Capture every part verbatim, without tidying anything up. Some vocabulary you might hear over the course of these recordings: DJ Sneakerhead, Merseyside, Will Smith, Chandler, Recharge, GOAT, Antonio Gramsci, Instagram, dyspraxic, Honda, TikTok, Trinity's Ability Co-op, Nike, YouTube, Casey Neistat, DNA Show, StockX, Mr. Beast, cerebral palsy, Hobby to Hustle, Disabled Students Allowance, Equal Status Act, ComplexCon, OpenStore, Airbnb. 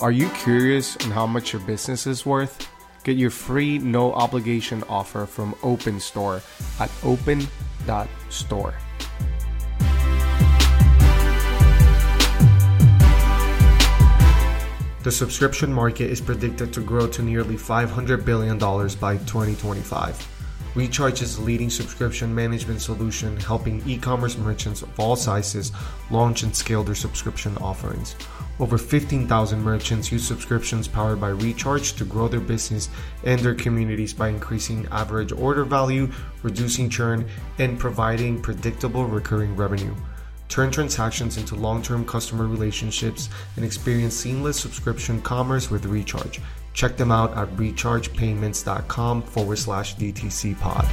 Are you curious on how much your business is worth? Get your free no obligation offer from OpenStore at open dot store. The subscription market is predicted to grow to nearly five hundred billion dollars by twenty twenty-five. Recharge is the leading subscription management solution, helping e-commerce merchants of all sizes launch and scale their subscription offerings. Over fifteen thousand merchants use subscriptions powered by Recharge to grow their business and their communities by increasing average order value, reducing churn, and providing predictable recurring revenue. Turn transactions into long-term customer relationships and experience seamless subscription commerce with Recharge. Check them out at rechargepayments.com forward slash DTC pod.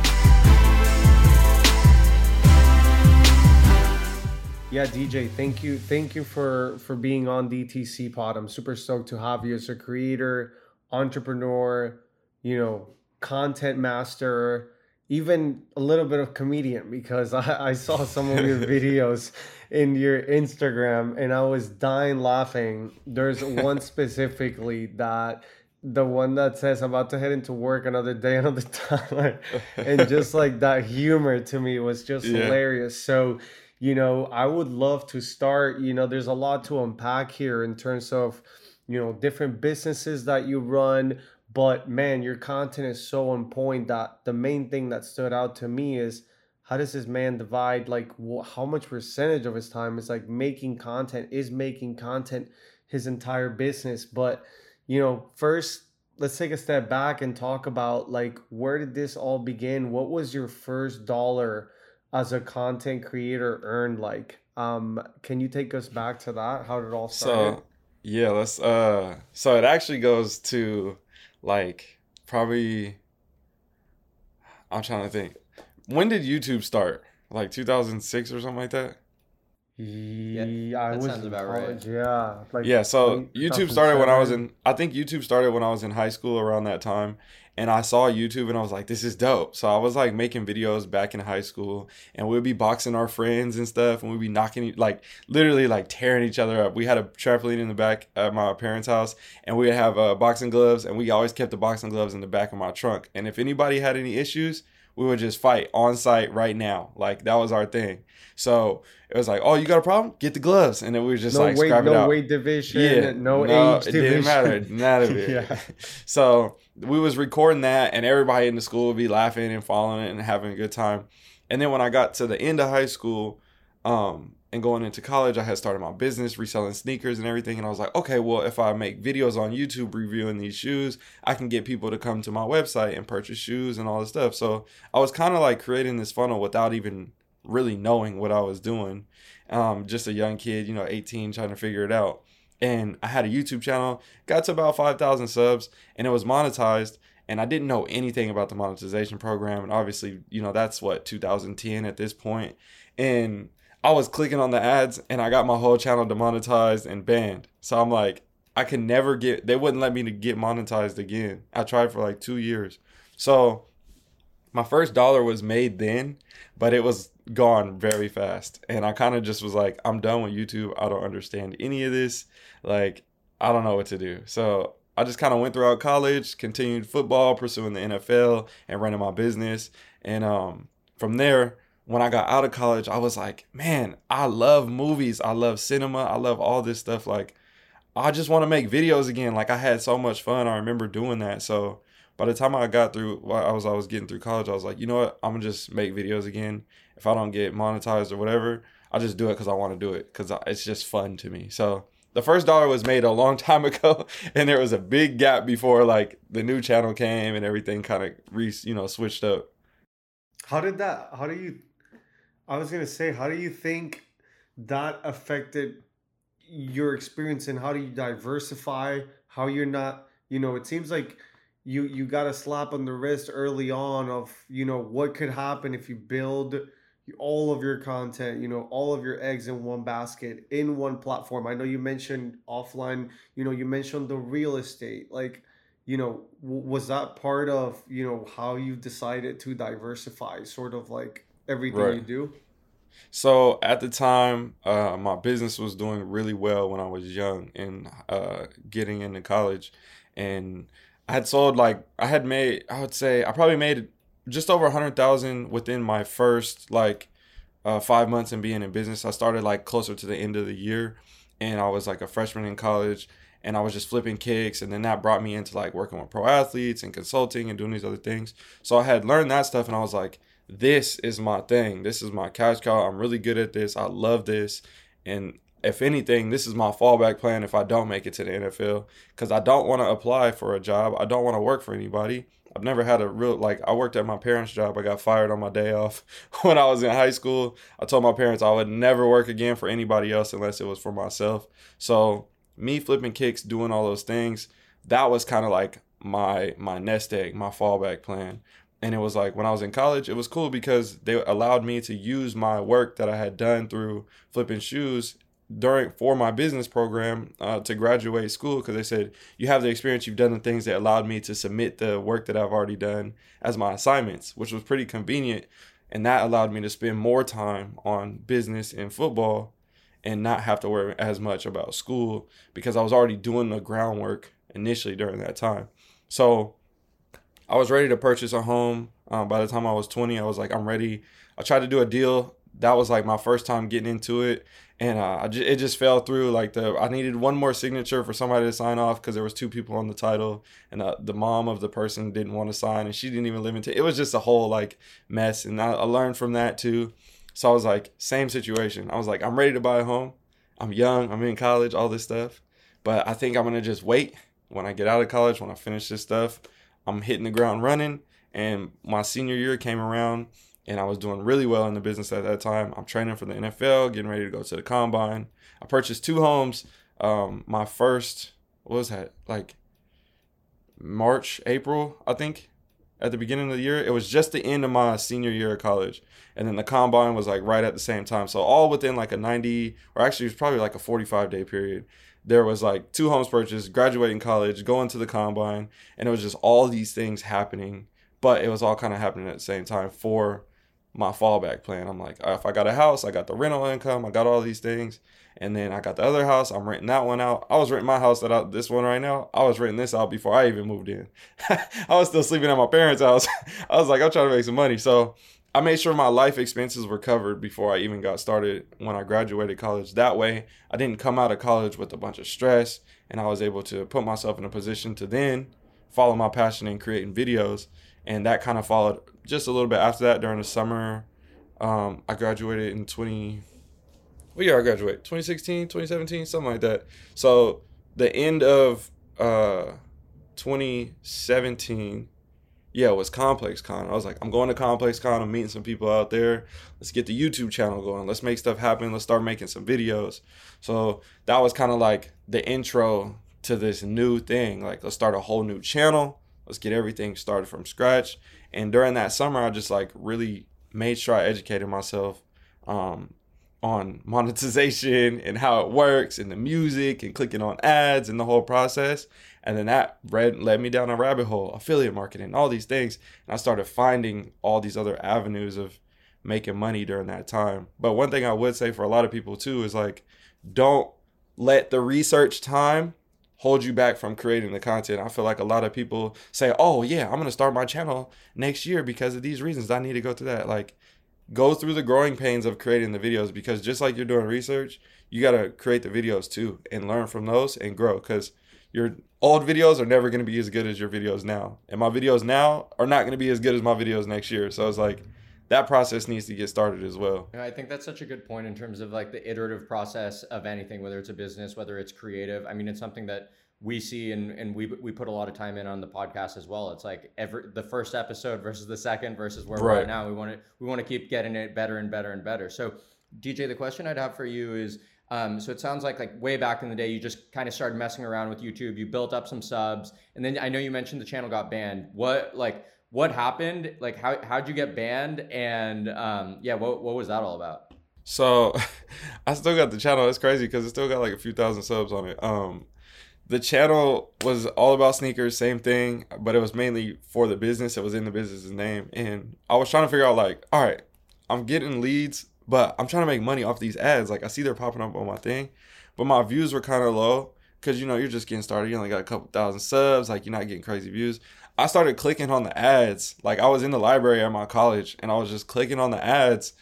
Yeah, D J, thank you. Thank you for, for being on D T C pod. I'm super stoked to have you as a creator, entrepreneur, you know, content master, even a little bit of comedian, because I, I saw some of your videos in your Instagram and I was dying laughing. There's one specifically that the one that says I'm about to head into work another day, another time. And just like that humor to me was just yeah. hilarious. So, you know, I would love to start, you know, there's a lot to unpack here in terms of, you know, different businesses that you run. But man, your content is so on point that the main thing that stood out to me is how does this man divide, like wh- how much percentage of his time is like making content, is making content his entire business. But, you know, first, let's take a step back and talk about like, where did this all begin? What was your first dollar as a content creator earned? Like, um, can you take us back to that? How did it all start? So, yeah, let's, uh, so it actually goes to, like, probably, I'm trying to think. When did YouTube start? Like two thousand six or something like that? Yeah, yeah I that was sounds about college. right. Yeah. Like, yeah, so YouTube started when I was in, I think YouTube started when I was in high school around that time. And I saw YouTube and I was like, this is dope. So I was like making videos back in high school and we'd be boxing our friends and stuff. And we'd be knocking, like literally like tearing each other up. We had a trampoline in the back at my parents' house and we would have uh, boxing gloves. And we always kept the boxing gloves in the back of my trunk. And if anybody had any issues, we would just fight on site right now. Like that was our thing. So it was like, oh, you got a problem? Get the gloves. And then we were just no like weight, scrap it no out. No weight division. Yeah. No, no age it division. It didn't matter. None of it. yeah. So we was recording that and everybody in the school would be laughing and following it and having a good time. And then when I got to the end of high school um, and going into college, I had started my business reselling sneakers and everything. And I was like, okay, well, if I make videos on YouTube reviewing these shoes, I can get people to come to my website and purchase shoes and all this stuff. So I was kind of like creating this funnel without even really knowing what I was doing. Um, just a young kid, you know, eighteen, trying to figure it out. And I had a YouTube channel, got to about five thousand subs, and it was monetized. And I didn't know anything about the monetization program. And obviously, you know, that's what, two thousand ten at this point. And I was clicking on the ads and I got my whole channel demonetized and banned. So I'm like, I could never get, they wouldn't let me to get monetized again. I tried for like two years. So my first dollar was made then, but it was gone very fast. And I kind of just was like, I'm done with YouTube. I don't understand any of this. Like, I don't know what to do. So I just kind of went throughout college, continued football, pursuing the N F L and running my business. And um, from there, when I got out of college, I was like, man, I love movies. I love cinema. I love all this stuff. Like, I just want to make videos again. Like, I had so much fun. I remember doing that. So by the time I got through, while I was I was getting through college, I was like, you know what? I'm going to just make videos again. If I don't get monetized or whatever, I just do it because I want to do it because it's just fun to me. So the first dollar was made a long time ago, and there was a big gap before like the new channel came and everything kind of re you know switched up. How did that? How do you? I was gonna say, how do you think that affected your experience and how do you diversify? How you're not, you know, it seems like. You you got a slap on the wrist early on of, you know, what could happen if you build all of your content, you know, all of your eggs in one basket, in one platform. I know you mentioned offline, you know, you mentioned the real estate. Like, you know, w- was that part of, you know, how you decided to diversify sort of like everything right. you do? So at the time, uh, my business was doing really well when I was young and uh, getting into college. And I had sold like I had made, I would say I probably made just over one hundred thousand within my first like uh, five months in being in business. I started like closer to the end of the year, and I was like a freshman in college, and I was just flipping kicks. And then that brought me into like working with pro athletes and consulting and doing these other things. So I had learned that stuff, and I was like, this is my thing. This is my cash cow. I'm really good at this. I love this. And if anything, this is my fallback plan if I don't make it to the N F L, because I don't want to apply for a job. I don't want to work for anybody. I've never had a real, like, I worked at my parents' job. I got fired on my day off when I was in high school. I told my parents I would never work again for anybody else unless it was for myself. So me flipping kicks, doing all those things, that was kind of like my my nest egg, my fallback plan. And it was like when I was in college, it was cool because they allowed me to use my work that I had done through flipping shoes during for my business program uh, to graduate school, because they said, you have the experience, you've done the things that allowed me to submit the work that I've already done as my assignments, which was pretty convenient. And that allowed me to spend more time on business and football and not have to worry as much about school, because I was already doing the groundwork initially during that time. So I was ready to purchase a home. Um, by the time I was twenty, I was like, I'm ready. I tried to do a deal. That was like my first time getting into it. And uh, I j- it just fell through. Like the I needed one more signature for somebody to sign off, because there was two people on the title. And uh, the mom of the person didn't want to sign, and she didn't even live in. T- it was just a whole like mess. And I, I learned from that too. So I was like, same situation. I was like, I'm ready to buy a home. I'm young. I'm in college, all this stuff. But I think I'm going to just wait. When I get out of college, when I finish this stuff, I'm hitting the ground running. And my senior year came around, and I was doing really well in the business at that time. I'm training for the N F L, getting ready to go to the combine. I purchased two homes. Um, my first, what was that? Like March, April, I think, at the beginning of the year. It was just the end of my senior year of college. And then the combine was like right at the same time. So all within like a ninety, or actually it was probably like a forty-five day period. There was like two homes purchased, graduating college, going to the combine. And it was just all these things happening. But it was all kind of happening at the same time for my fallback plan. I'm like, if I got a house, I got the rental income, I got all these things. And then I got the other house, I'm renting that one out. I was renting my house, that I, this one right now, I was renting this out before I even moved in. I was still sleeping at my parents' house. I was like, I'm trying to make some money. So I made sure my life expenses were covered before I even got started when I graduated college. That way, I didn't come out of college with a bunch of stress, and I was able to put myself in a position to then follow my passion in creating videos. And that kind of followed just a little bit after that during the summer. Um, I graduated in twenty, what year I graduated? twenty sixteen, twenty seventeen, something like that. So the end of uh, twenty seventeen, yeah, it was ComplexCon. I was like, I'm going to ComplexCon. I'm meeting some people out there. Let's get the YouTube channel going. Let's make stuff happen. Let's start making some videos. So that was kind of like the intro to this new thing. Like, let's start a whole new channel. Let's get everything started from scratch. And during that summer, I just like really made sure I educated myself um, on monetization and how it works and the music and clicking on ads and the whole process. And then that read, led me down a rabbit hole, affiliate marketing, all these things. And I started finding all these other avenues of making money during that time. But one thing I would say for a lot of people too is like, don't let the research time hold you back from creating the content. I feel like a lot of people say, oh yeah, I'm going to start my channel next year because of these reasons. I need to go through that. Like, go through the growing pains of creating the videos, because just like you're doing research, you got to create the videos too and learn from those and grow, because your old videos are never going to be as good as your videos now. And my videos now are not going to be as good as my videos next year. So it's like, that process needs to get started as well. And I think that's such a good point in terms of like the iterative process of anything, whether it's a business, whether it's creative. I mean, it's something that we see and, and we we put a lot of time in on the podcast as well. It's like every the first episode versus the second versus where right. we're at now. We want to we want to keep getting it better and better and better. So D J, the question I'd have for you is, um, so it sounds like like way back in the day, you just kind of started messing around with YouTube. You built up some subs, and then I know you mentioned the channel got banned. What like. What happened? Like, how, how'd you get banned? And um, yeah, what, what was that all about? So I still got the channel. It's crazy because it still got like a few thousand subs on it. Um, the channel was all about sneakers, same thing, but it was mainly for the business. It was in the business's name. And I was trying to figure out like, all right, I'm getting leads But I'm trying to make money off these ads. Like, I see they're popping up on my thing, but my views were kind of low because, you know, you're just getting started. You only got a couple thousand subs. Like, you're not getting crazy views. I started clicking on the ads. Like, I was in the library at my college, and I was just clicking on the ads,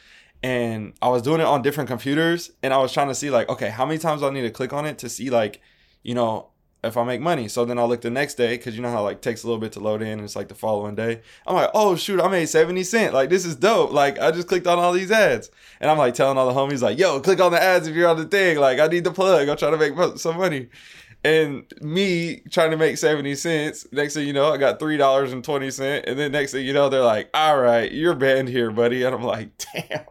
and I was doing it on different computers, and I was trying to see, like, okay, how many times do I need to click on it to see, like, you know, if I make money. So then I look the next day, because you know how, like, takes a little bit to load in, and it's like the following day. I'm like, oh shoot, I made seventy cents. Like, this is dope. Like, I just clicked on all these ads. And I'm like telling all the homies, like, yo, click on the ads if you're on the thing. Like, I need the plug. I'm trying to make some money. And me trying to make seventy cents, next thing you know, I got three dollars and twenty cents. And then next thing you know, they're like, all right, you're banned here, buddy. And I'm like, damn.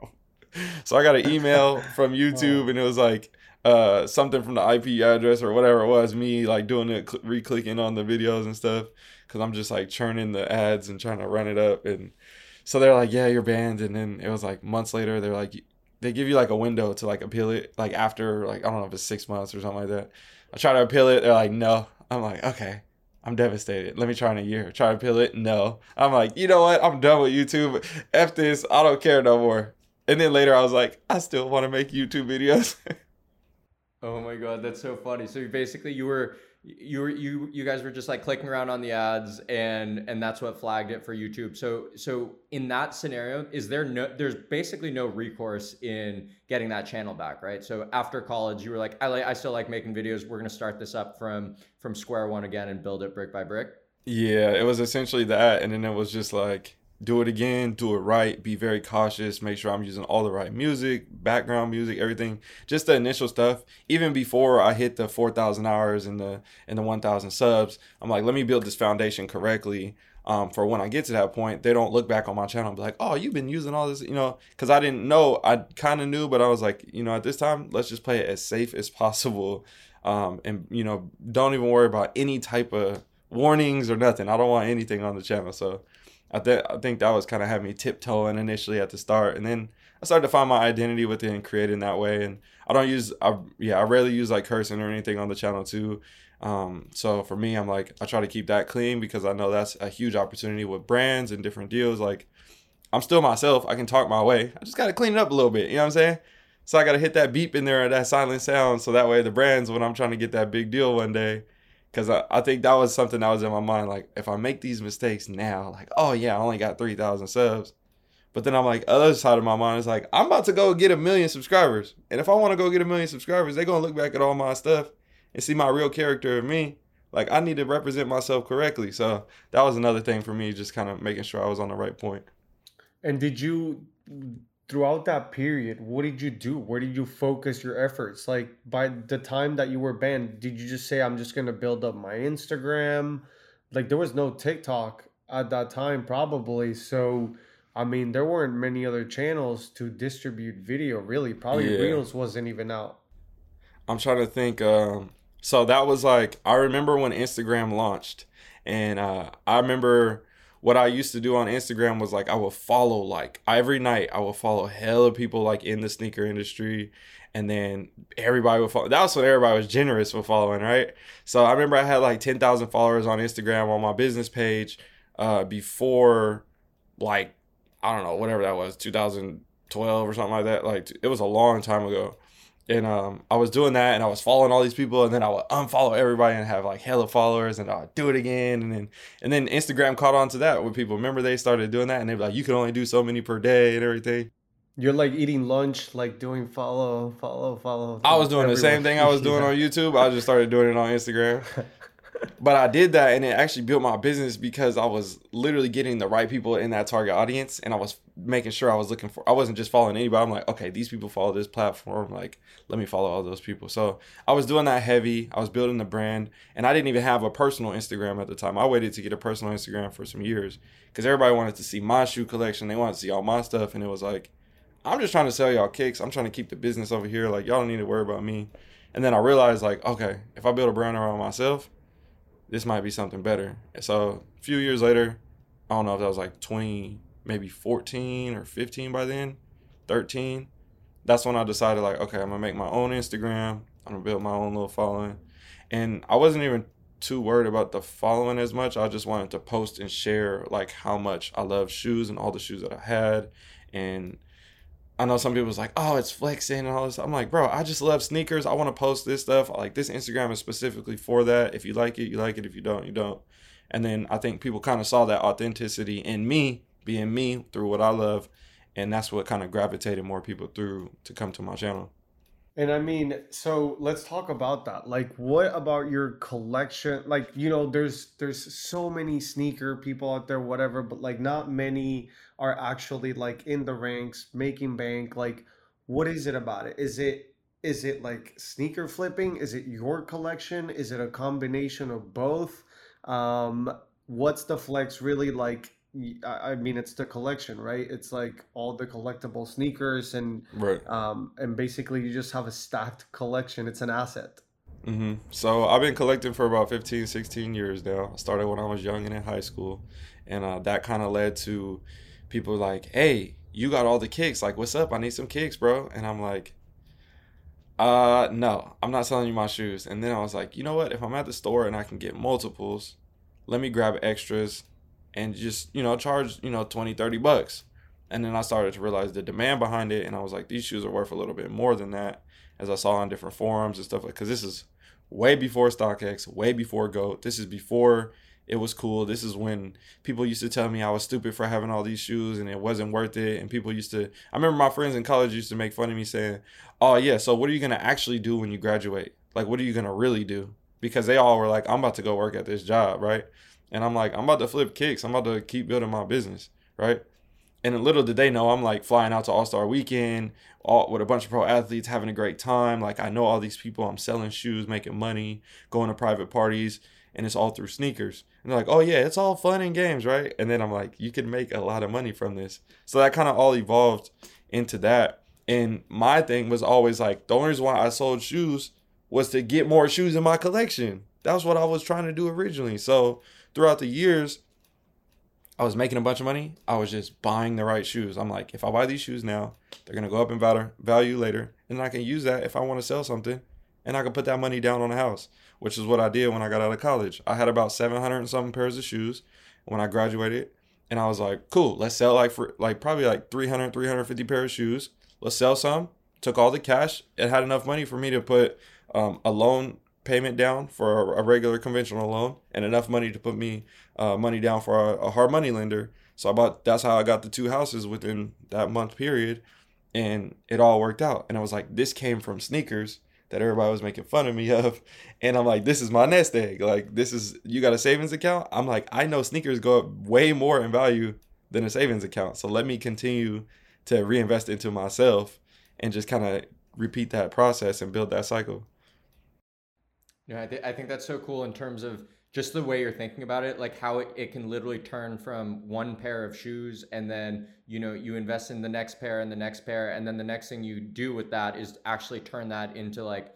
So I got an email from YouTube, and it was like, uh something from the I P address or whatever it was, me like doing it, cl- re-clicking on the videos and stuff, because I'm just like churning the ads and trying to run it up. And so they're like, yeah, you're banned. And then it was like months later, they're like, they give you like a window to like appeal it, like after, like, I don't know if it's six months or something like that. I try to appeal it, they're like, no. I'm like, okay, I'm devastated. Let me try in a year. Try to appeal it, no. I'm like, you know what, I'm done with YouTube. F this, I don't care no more. And then later I was like, I still want to make YouTube videos. Oh my God, that's so funny. So basically you were, you were, you, you guys were just like clicking around on the ads, and, and that's what flagged it for YouTube. So, so in that scenario, is there no, there's basically no recourse in getting that channel back, right? So after college, you were like, I like, I still like making videos. We're going to start this up from, from square one again and build it brick by brick. Yeah, it was essentially that. And then it was just like, do it again, do it right, be very cautious, make sure I'm using all the right music, background music, everything, just the initial stuff. Even before I hit the four thousand hours and the and the one thousand subs, I'm like, let me build this foundation correctly um, for when I get to that point, they don't look back on my channel and be like, oh, you've been using all this, you know, because I didn't know, I kind of knew, but I was like, you know, at this time, let's just play it as safe as possible. Um, and, you know, don't even worry about any type of warnings or nothing. I don't want anything on the channel, so. I, th- I think that was kind of having me tiptoeing initially at the start. And then I started to find my identity within creating that way. And I don't use, I, yeah, I rarely use like cursing or anything on the channel too. Um, so for me, I'm like, I try to keep that clean because I know that's a huge opportunity with brands and different deals. Like, I'm still myself. I can talk my way. I just got to clean it up a little bit. You know what I'm saying? So I got to hit that beep in there or that silent sound. So that way the brands, when I'm trying to get that big deal one day, because I, I think that was something that was in my mind. Like, if I make these mistakes now, like, oh, yeah, I only got three thousand subs. But then I'm like, other side of my mind is like, I'm about to go get a million subscribers. And if I want to go get a million subscribers, they're going to look back at all my stuff and see my real character of me. Like, I need to represent myself correctly. So that was another thing for me, just kind of making sure I was on the right point. And did you, throughout that period, what did you do? Where did you focus your efforts? Like, by the time that you were banned, did you just say, I'm just going to build up my Instagram? Like, there was no TikTok at that time, probably. So, I mean, there weren't many other channels to distribute video, really. Probably yeah. Reels wasn't even out. I'm trying to think. Um, so that was like, I remember when Instagram launched. And uh, I remember... what I used to do on Instagram was like, I would follow, like, every night I would follow hella people like in the sneaker industry, and then everybody would follow. That was what everybody was generous with following, right? So I remember I had like ten thousand followers on Instagram on my business page uh, before like, I don't know, whatever that was, two thousand twelve or something like that. Like, it was a long time ago. And um, I was doing that, and I was following all these people, and then I would unfollow everybody and have like hella followers, and I would do it again. And then and then Instagram caught on to that with people. Remember, they started doing that, and they were like, you can only do so many per day and everything. You're like eating lunch, like doing follow, follow, follow. I was doing everyone. The same thing I was doing on YouTube. I just started doing it on Instagram. But I did that, and it actually built my business because I was literally getting the right people in that target audience, and I was making sure I was looking for, I wasn't just following anybody. I'm like, okay, these people follow this platform. Like, let me follow all those people. So I was doing that heavy. I was building the brand, and I didn't even have a personal Instagram at the time. I waited to get a personal Instagram for some years because everybody wanted to see my shoe collection. They wanted to see all my stuff, and it was like, I'm just trying to sell y'all kicks. I'm trying to keep the business over here. Like, y'all don't need to worry about me. And then I realized, like, okay, if I build a brand around myself, this might be something better. So a few years later, I don't know if that was like twenty, maybe fourteen or fifteen by then, thirteen. That's when I decided, like, okay, I'm gonna make my own Instagram. I'm gonna build my own little following. And I wasn't even too worried about the following as much. I just wanted to post and share like how much I love shoes and all the shoes that I had. And I know some people was like, oh, it's flexing and all this. I'm like, bro, I just love sneakers. I want to post this stuff. Like, this Instagram is specifically for that. If you like it, you like it. If you don't, you don't. And then I think people kind of saw that authenticity in me, being me through what I love. And that's what kind of gravitated more people through to come to my channel. And I mean, so let's talk about that. Like, what about your collection? Like, you know, there's there's so many sneaker people out there, whatever, but like not many are actually like in the ranks making bank. Like, what is it about it? Is it is it like sneaker flipping? Is it your collection? Is it a combination of both? Um, what's the flex really like? I mean, it's the collection, right? It's like all the collectible sneakers and right. um, and basically you just have a stacked collection. It's an asset. Mm-hmm. So I've been collecting for about fifteen, sixteen years now. I started when I was young and in high school. And uh, that kind of led to people like, hey, you got all the kicks. Like, what's up? I need some kicks, bro. And I'm like, uh, no, I'm not selling you my shoes. And then I was like, you know what? If I'm at the store and I can get multiples, let me grab extras. And just, you know, charge, you know, twenty, thirty bucks. And then I started to realize the demand behind it. And I was like, these shoes are worth a little bit more than that. As I saw on different forums and stuff. Like, because this is way before StockX, way before GOAT. This is before it was cool. This is when people used to tell me I was stupid for having all these shoes and it wasn't worth it. And people used to, I remember my friends in college used to make fun of me saying, oh, yeah, so what are you going to actually do when you graduate? Like, what are you going to really do? Because they all were like, I'm about to go work at this job, right? And I'm like, I'm about to flip kicks. I'm about to keep building my business, right? And little did they know, I'm like flying out to All-Star Weekend all, with a bunch of pro athletes, having a great time. Like, I know all these people. I'm selling shoes, making money, going to private parties, and it's all through sneakers. And they're like, oh, yeah, it's all fun and games, right? And then I'm like, you can make a lot of money from this. So that kind of all evolved into that. And my thing was always like, the only reason why I sold shoes was to get more shoes in my collection. That's what I was trying to do originally. So throughout the years, I was making a bunch of money. I was just buying the right shoes. I'm like, if I buy these shoes now, they're going to go up in value later. And I can use that if I want to sell something. And I can put that money down on a house, which is what I did when I got out of college. I had about seven hundred and something pairs of shoes when I graduated. And I was like, cool, let's sell like for like probably like three hundred, three hundred fifty pairs of shoes. Let's sell some. Took all the cash. It had enough money for me to put um, a loan payment down for a regular conventional loan and enough money to put me uh, money down for a, a hard money lender. So I bought, that's how I got the two houses within that month period. And it all worked out. And I was like, this came from sneakers that everybody was making fun of me of. And I'm like, this is my nest egg. Like, this is, you got a savings account? I'm like, I know sneakers go up way more in value than a savings account. So let me continue to reinvest into myself and just kind of repeat that process and build that cycle. You know, I, th- I think that's so cool in terms of just the way you're thinking about it, like how it, it can literally turn from one pair of shoes and then, you know, you invest in the next pair and the next pair. And then the next thing you do with that is actually turn that into like,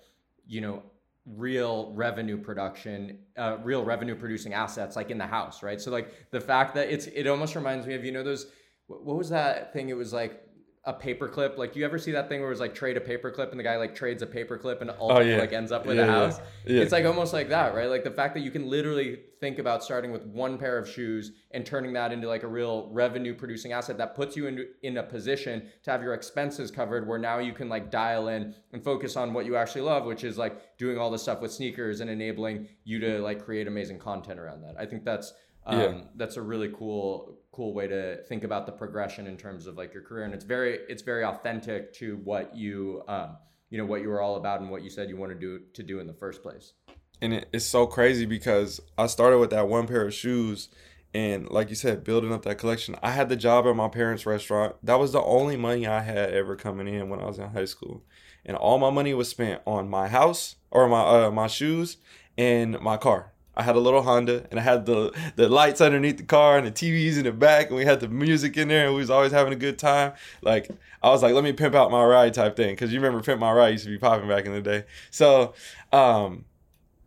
you know, real revenue production, uh, real revenue producing assets like in the house, right? So like the fact that it's, it almost reminds me of, you know, those, what was that thing? It was like a paperclip. Like, do you ever see that thing where it's like trade a paperclip and the guy like trades a paperclip and ultimately oh, yeah. like ends up with yeah, a house? Yeah. Yeah. It's like almost like that, right? Like the fact that you can literally think about starting with one pair of shoes and turning that into like a real revenue producing asset that puts you in, in a position to have your expenses covered where now you can like dial in and focus on what you actually love, which is like doing all this stuff with sneakers and enabling you to like create amazing content around that. I think that's Um, yeah. That's a really cool, cool way to think about the progression in terms of like your career. And it's very, it's very authentic to what you, um, you know, what you were all about and what you said you wanted to do, to do in the first place. And it, it's so crazy because I started with that one pair of shoes and like you said, building up that collection. I had the job at my parents' restaurant. That was the only money I had ever coming in when I was in high school. And all my money was spent on my house or my, uh, my shoes and my car. I had a little Honda and I had the, the lights underneath the car and the T Vs in the back and we had the music in there and we was always having a good time. Like, I was like, let me pimp out my ride type thing because you remember Pimp My Ride used to be popping back in the day. So um,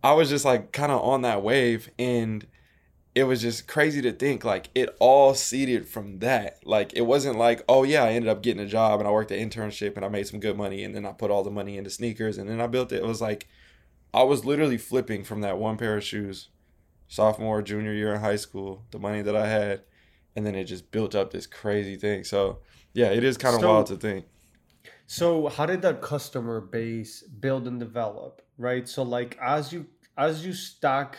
I was just like kind of on that wave and it was just crazy to think like it all seeded from that. Like it wasn't like, oh yeah, I ended up getting a job and I worked an internship and I made some good money and then I put all the money into sneakers and then I built it. It was like, I was literally flipping from that one pair of shoes, sophomore, junior year in high school, the money that I had, and then it just built up this crazy thing. So, yeah, it is kind of so, wild to think. So how did that customer base build and develop, right? So like as you as you stock,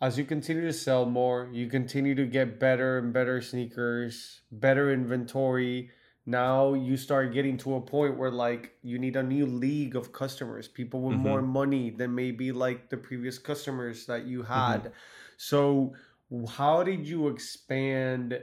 as you continue to sell more, you continue to get better and better sneakers, better inventory. Now you start getting to a point where like you need a new league of customers, people with mm-hmm. more money than maybe like the previous customers that you had. Mm-hmm. So how did you expand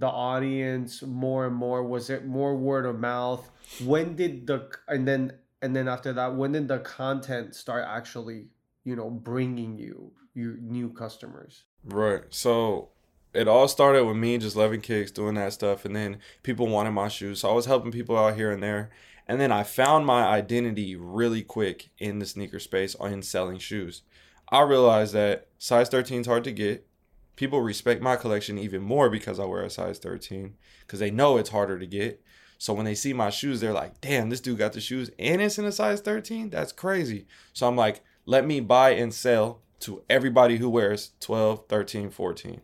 the audience more and more? Was it more word of mouth? When did the and then and then after that, when did the content start actually, you know, bringing you your new customers? Right. So it all started with me just loving kicks, doing that stuff, and then people wanted my shoes. So I was helping people out here and there. And then I found my identity really quick in the sneaker space in selling shoes. I realized that size thirteen is hard to get. People respect my collection even more because I wear a size thirteen because they know it's harder to get. So when they see my shoes, they're like, damn, this dude got the shoes and it's in a size thirteen? That's crazy. So I'm like, let me buy and sell to everybody who wears twelve, thirteen, fourteen.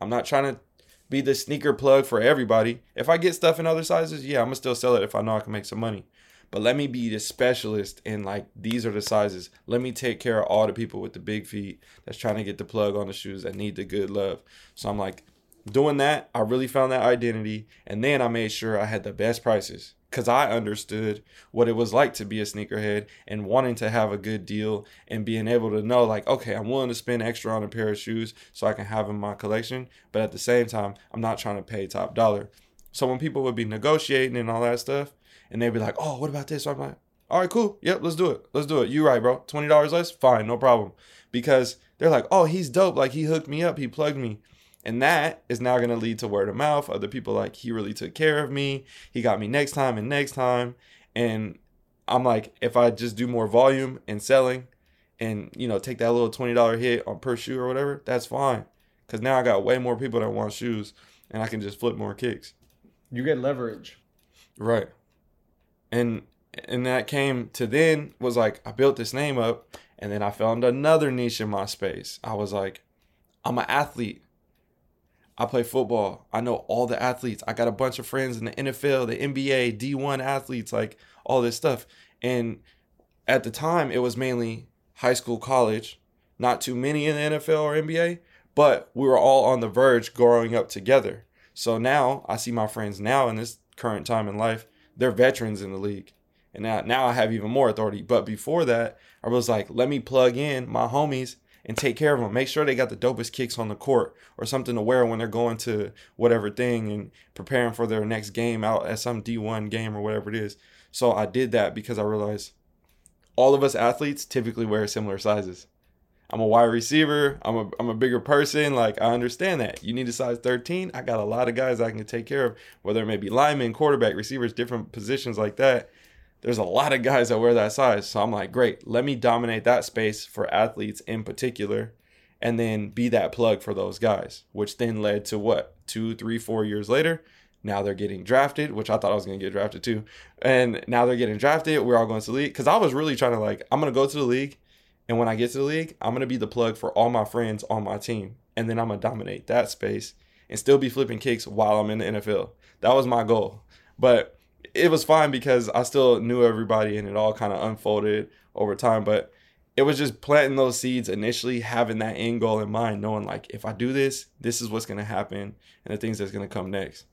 I'm not trying to be the sneaker plug for everybody. If I get stuff in other sizes, yeah, I'm gonna still sell it if I know I can make some money. But let me be the specialist in like, these are the sizes. Let me take care of all the people with the big feet that's trying to get the plug on the shoes that need the good love. So I'm like doing that. I really found that identity. And then I made sure I had the best prices because I understood what it was like to be a sneakerhead and wanting to have a good deal and being able to know like, okay, I'm willing to spend extra on a pair of shoes so I can have in my collection. But at the same time, I'm not trying to pay top dollar. So when people would be negotiating and all that stuff, and they'd be like, oh, what about this? So I'm like, all right, cool. Yep, let's do it. Let's do it. You're right, bro. twenty dollars less? Fine, no problem. Because they're like, oh, he's dope. Like, he hooked me up. He plugged me. And that is now going to lead to word of mouth. Other people like, he really took care of me. He got me next time and next time. And I'm like, if I just do more volume and selling and, you know, take that little twenty dollars hit on per shoe or whatever, that's fine. Because now I got way more people that want shoes and I can just flip more kicks. You get leverage. Right. And and that came to then was like, I built this name up and then I found another niche in my space. I was like, I'm an athlete. I play football. I know all the athletes. I got a bunch of friends in the N F L, the N B A, D one athletes, like all this stuff. And at the time, it was mainly high school, college, not too many in the N F L or N B A, but we were all on the verge growing up together. So now I see my friends now in this current time in life. They're veterans in the league. And now, now I have even more authority. But before that, I was like, let me plug in my homies and take care of them. Make sure they got the dopest kicks on the court or something to wear when they're going to whatever thing and preparing for their next game out at some D one game or whatever it is. So I did that because I realized all of us athletes typically wear similar sizes. I'm a wide receiver. I'm a I'm a bigger person. Like, I understand that. You need a size thirteen. I got a lot of guys I can take care of, whether it may be linemen, quarterback, receivers, different positions like that. There's a lot of guys that wear that size. So I'm like, great, let me dominate that space for athletes in particular and then be that plug for those guys, which then led to what? Two, three, four years later, now they're getting drafted, which I thought I was going to get drafted too. And now they're getting drafted. We're all going to the league. Because I was really trying to like, I'm going to go to the league. And when I get to the league, I'm going to be the plug for all my friends on my team. And then I'm going to dominate that space and still be flipping kicks while I'm in the N F L. That was my goal. But it was fine because I still knew everybody and it all kind of unfolded over time. But it was just planting those seeds initially, having that end goal in mind, knowing like, if I do this, this is what's going to happen and the things that's going to come next.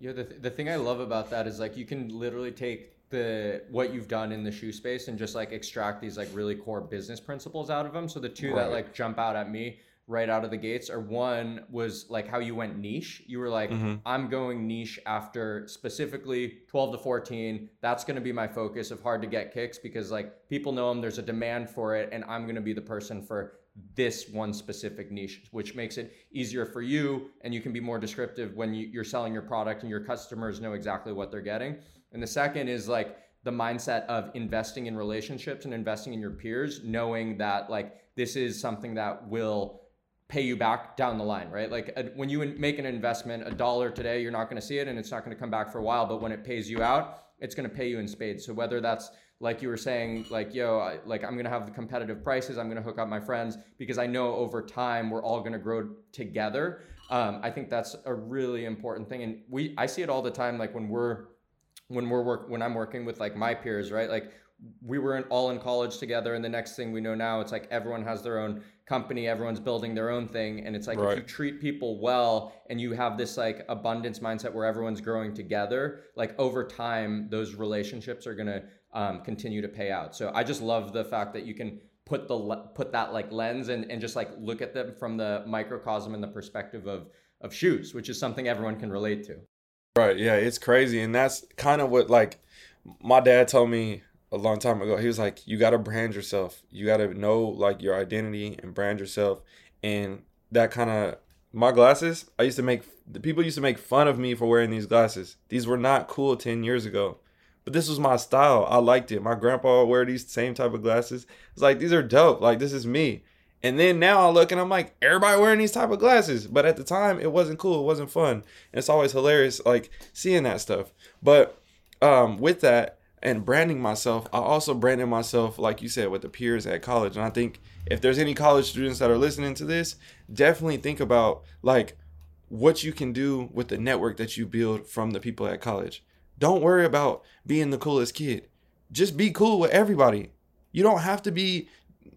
Yeah, the, th- the thing I love about that is like you can literally take the what you've done in the shoe space and just like extract these like really core business principles out of them. So the two right. that like jump out at me right out of the gates are, one was like how you went niche. You were like, mm-hmm. I'm going niche after specifically twelve to fourteen. That's going to be my focus of hard to get kicks because like people know them, there's a demand for it, and I'm going to be the person for this one specific niche, which makes it easier for you and you can be more descriptive when you, you're selling your product and your customers know exactly what they're getting. And the second is like the mindset of investing in relationships and investing in your peers, knowing that like this is something that will pay you back down the line, right? Like a, when you make an investment, a dollar today, you're not going to see it and it's not going to come back for a while. But when it pays you out, it's going to pay you in spades. So whether that's like you were saying, like, yo, I, like I'm going to have the competitive prices. I'm going to hook up my friends because I know over time we're all going to grow together. Um, I think that's a really important thing. And we I see it all the time, like when we're when we're work when I'm working with like my peers, right? Like we were in, all in college together, and the next thing we know now, it's like everyone has their own company, everyone's building their own thing, and it's like, right, if you treat people well and you have this like abundance mindset where everyone's growing together, like over time those relationships are gonna um, continue to pay out. So I just love the fact that you can put the put that like lens and and just like look at them from the microcosm and the perspective of of shoes, which is something everyone can relate to. Right. Yeah, it's crazy, and that's kind of what like my dad told me a long time ago. He was like, you got to brand yourself. You got to know like your identity and brand yourself. And that kind of, my glasses, I used to make, the people used to make fun of me for wearing these glasses. These were not cool ten years ago, but this was my style. I liked it. My grandpa would wear these same type of glasses. It's like, these are dope. Like, this is me. And then now I look and I'm like, everybody wearing these type of glasses. But at the time, it wasn't cool. It wasn't fun. And it's always hilarious, like seeing that stuff. But um, with that, and branding myself, I also branded myself, like you said, with the peers at college. And I think if there's any college students that are listening to this, definitely think about like what you can do with the network that you build from the people at college. Don't worry about being the coolest kid. Just be cool with everybody. You don't have to be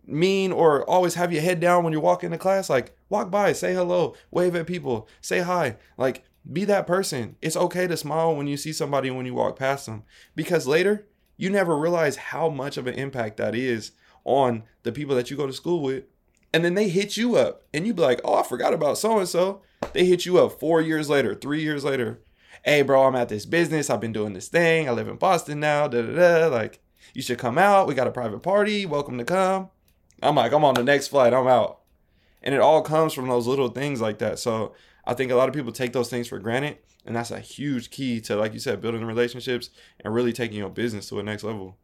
mean or always have your head down when you're walking to class. Like, walk by, say hello, wave at people, say hi. Like, be that person. It's okay to smile when you see somebody when you walk past them, because later you never realize how much of an impact that is on the people that you go to school with. And then they hit you up and you be like, oh, I forgot about so-and-so. They hit you up four years later, three years later. Hey, bro, I'm at this business. I've been doing this thing. I live in Boston now. Da da da. Like, you should come out. We got a private party. Welcome to come. I'm like, I'm on the next flight. I'm out. And it all comes from those little things like that. So I think a lot of people take those things for granted, and that's a huge key to, like you said, building relationships and really taking your business to a next level.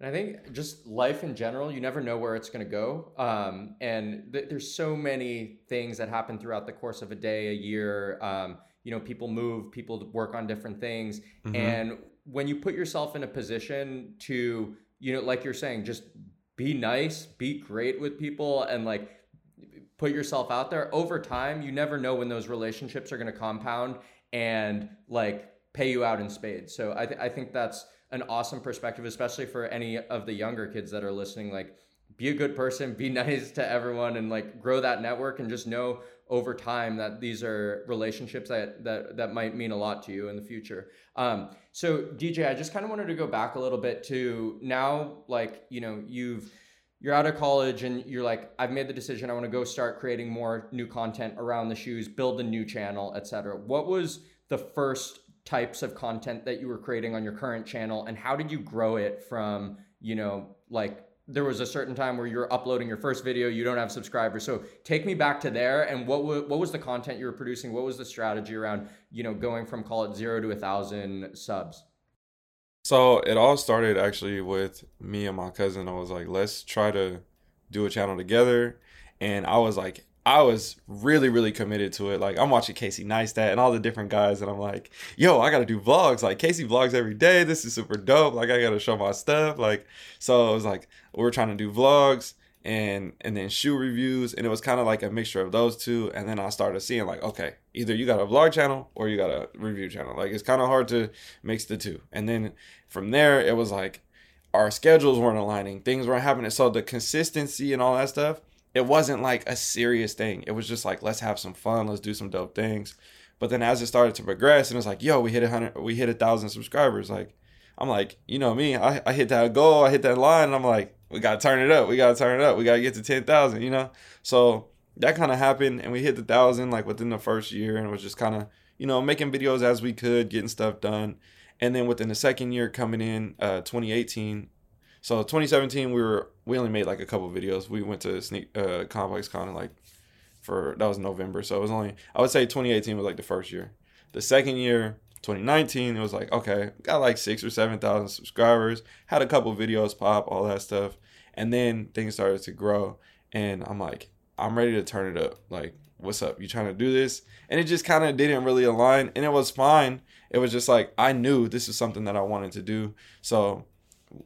And I think just life in general, you never know where it's going to go. Um, and th- there's so many things that happen throughout the course of a day, a year. Um, you know, people move, people work on different things. Mm-hmm. And when you put yourself in a position to, you know, like you're saying, just be nice, be great with people, and like, put yourself out there over time. You never know when those relationships are going to compound and like pay you out in spades. So I, th- I think that's an awesome perspective, especially for any of the younger kids that are listening. Like, be a good person, be nice to everyone, and like grow that network, and just know over time that these are relationships that that that might mean a lot to you in the future. Um, so D J, I just kind of wanted to go back a little bit to now, like, you know, you've, you're out of college and you're like, I've made the decision. I want to go start creating more new content around the shoes, build a new channel, et cetera. What was the first types of content that you were creating on your current channel, and how did you grow it from, you know, like there was a certain time where you're uploading your first video, you don't have subscribers. So take me back to there, and what w- what was the content you were producing? What was the strategy around, you know, going from, call it zero to a thousand subs? So it all started actually with me and my cousin. I was like, let's try to do a channel together. And I was like, I was really, really committed to it. Like, I'm watching Casey Neistat and all the different guys, and I'm like, yo, I got to do vlogs. Like, Casey vlogs every day. This is super dope. Like, I got to show my stuff. Like, so it was like, we were trying to do vlogs and, and then shoe reviews. And it was kind of like a mixture of those two. And then I started seeing like, okay, either you got a vlog channel or you got a review channel. Like, it's kind of hard to mix the two. And then from there, it was like our schedules weren't aligning. Things weren't happening. So the consistency and all that stuff, it wasn't like a serious thing. It was just like, let's have some fun. Let's do some dope things. But then as it started to progress, and it's like, yo, we hit a hundred, we hit a thousand subscribers. Like, I'm like, you know me, I, I hit that goal. I hit that line. And I'm like, we got to turn it up. We got to turn it up. We got to get to ten thousand, you know? So that kind of happened, and we hit the thousand like within the first year, and it was just kind of, you know, making videos as we could, getting stuff done. And then within the second year coming in, uh, twenty eighteen, so twenty seventeen, we were, we only made like a couple videos. We went to sneak, uh, ComplexCon like for, that was November. So it was only, I would say twenty eighteen was like the first year. The second year, twenty nineteen, it was like, okay, got like six or seven thousand subscribers, had a couple videos pop, all that stuff. And then things started to grow, and I'm like, I'm ready to turn it up. Like, what's up? You trying to do this? And it just kind of didn't really align, and it was fine. It was just like, I knew this is something that I wanted to do. So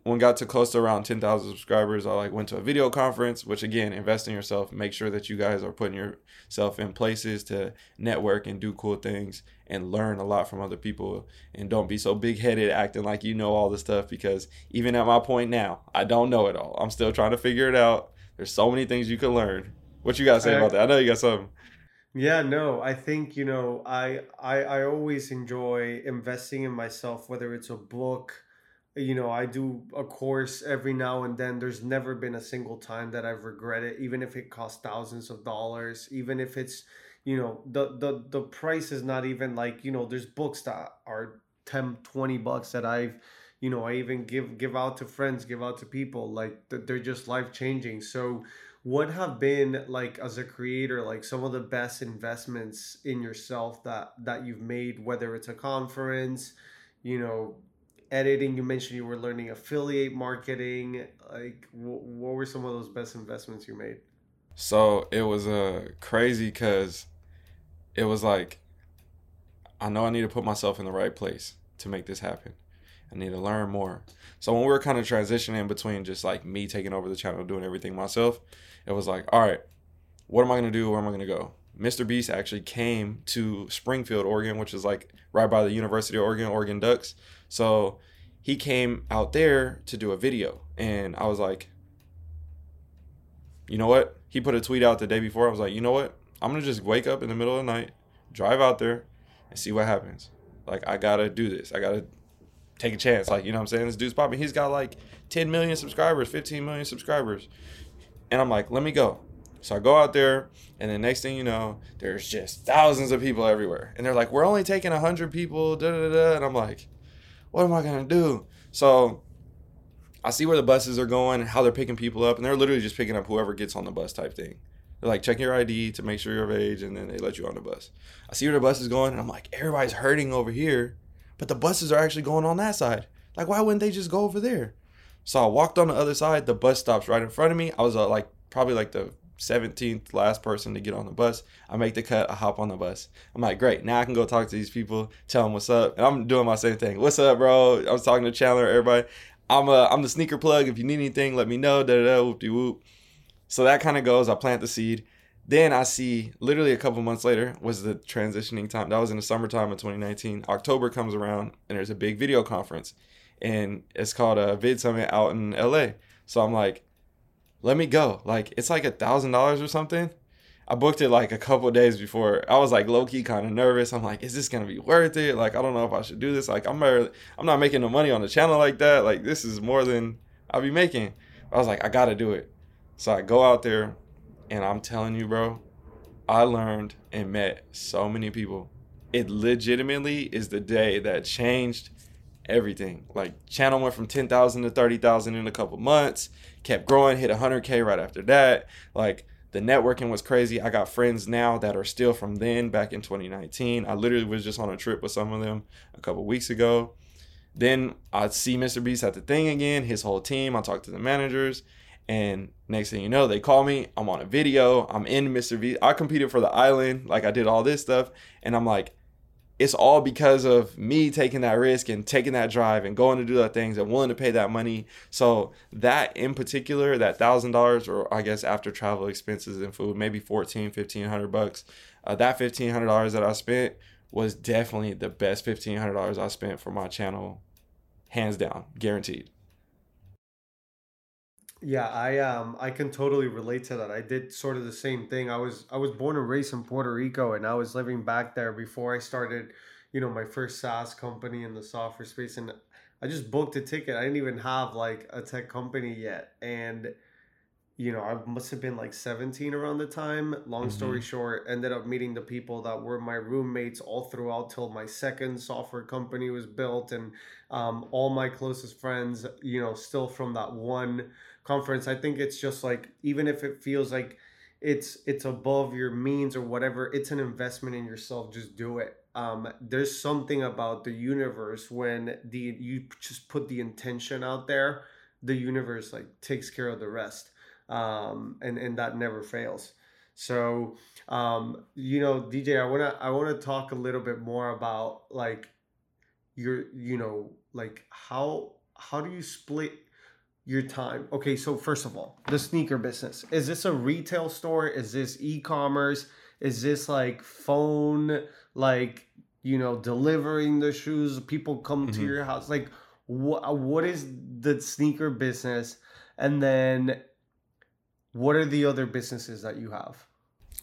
when got to close to around ten thousand subscribers, I like went to a video conference, which again, invest in yourself, make sure that you guys are putting yourself in places to network and do cool things and learn a lot from other people, and don't be so big-headed acting like you know all this stuff, because even at my point now, I don't know it all. I'm still trying to figure it out. There's so many things you can learn. What you got to say I, about that? I know you got something. Yeah, no, I think, you know, I, I I always enjoy investing in myself, whether it's a book. You know, I do a course every now and then. There's never been a single time that I've regretted, even if it costs thousands of dollars, even if it's, you know, the the the price is not even like, you know, there's books that are ten, twenty bucks that I've, you know, I even give give out to friends, give out to people, like they're just life changing. So what have been, like, as a creator, like some of the best investments in yourself that that you've made, whether it's a conference, you know, editing, you mentioned you were learning affiliate marketing, like w- what were some of those best investments you made? So it was uh, crazy because it was like, I know I need to put myself in the right place to make this happen. I need to learn more. So when we were kind of transitioning between just like me taking over the channel, doing everything myself, it was like, all right, what am I going to do? Where am I going to go? Mister Beast actually came to Springfield, Oregon, which is like right by the University of Oregon, Oregon Ducks. So he came out there to do a video. And I was like, you know what? He put a tweet out the day before. I was like, you know what? I'm going to just wake up in the middle of the night, drive out there, and see what happens. Like, I got to do this. I got to take a chance. Like, you know what I'm saying? This dude's popping. He's got like ten million subscribers, fifteen million subscribers. And I'm like, let me go. So I go out there, and the next thing you know, there's just thousands of people everywhere. And they're like, we're only taking one hundred people, da da da. And I'm like, what am I going to do? So I see where the buses are going and how they're picking people up. And they're literally just picking up whoever gets on the bus type thing. They're like, check your I D to make sure you're of age, and then they let you on the bus. I see where the bus is going, and I'm like, everybody's hurting over here, but the buses are actually going on that side. Like, why wouldn't they just go over there? So I walked on the other side. The bus stops right in front of me. I was uh, like probably like the seventeenth last person to get on the bus. I make the cut. I hop on the bus. I'm like, great. Now I can go talk to these people, tell them what's up. And I'm doing my same thing. What's up, bro? I was talking to Chandler, everybody. I'm a, I'm the sneaker plug. If you need anything, let me know. Da da da. Whoop de whoop. So that kind of goes. I plant the seed. Then I see literally a couple months later was the transitioning time. That was in the summertime of twenty nineteen. October comes around, and there's a big video conference, and it's called a Vid Summit out in L A. So I'm like, let me go. Like, it's like a thousand dollars or something. I booked it like a couple of days before. I was like low key kind of nervous. I'm like, is this going to be worth it? Like, I don't know if I should do this. Like, I'm barely, I'm not making no money on the channel like that. Like, this is more than I'll be making. I was like, I got to do it. So I go out there, and I'm telling you, bro, I learned and met so many people. It legitimately is the day that changed everything. Like, channel went from ten thousand to thirty thousand in a couple months, kept growing, hit one hundred K right after that. Like, the networking was crazy. I got friends now that are still from then, back in twenty nineteen. I literally was just on a trip with some of them a couple weeks ago. Then I see Mister Beast at the thing again, his whole team. I talked to the managers, and next thing you know, they call me. I'm on a video. I'm in Mister Beast. I competed for the island. Like, I did all this stuff, and I'm like, it's all because of me taking that risk and taking that drive and going to do that things and willing to pay that money. So that in particular, that one thousand dollars, or I guess after travel expenses and food, maybe fourteen hundred dollars, fifteen hundred dollars, uh, that fifteen hundred dollars that I spent was definitely the best fifteen hundred dollars I spent for my channel, hands down, guaranteed. Yeah, I um I can totally relate to that. I did sort of the same thing. I was I was born and raised in Puerto Rico, and I was living back there before I started, you know, my first SaaS company in the software space. And I just booked a ticket. I didn't even have like a tech company yet. And, you know, I must have been like seventeen around the time. Long mm-hmm. story short, ended up meeting the people that were my roommates all throughout till my second software company was built. And um, all my closest friends, you know, still from that one conference. I think it's just like, even if it feels like it's it's above your means or whatever, it's an investment in yourself. Just do it. Um, there's something about the universe when the you just put the intention out there, the universe like takes care of the rest. Um, and, and that never fails. So, um, you know, D J, I want to, I want to talk a little bit more about like your, you know, like how, how do you split your time? Okay, so first of all, the sneaker business. Is this a retail store? Is this e-commerce? Is this like phone, like, you know, delivering the shoes? People come mm-hmm. to your house. Like, what what is the sneaker business? And then what are the other businesses that you have?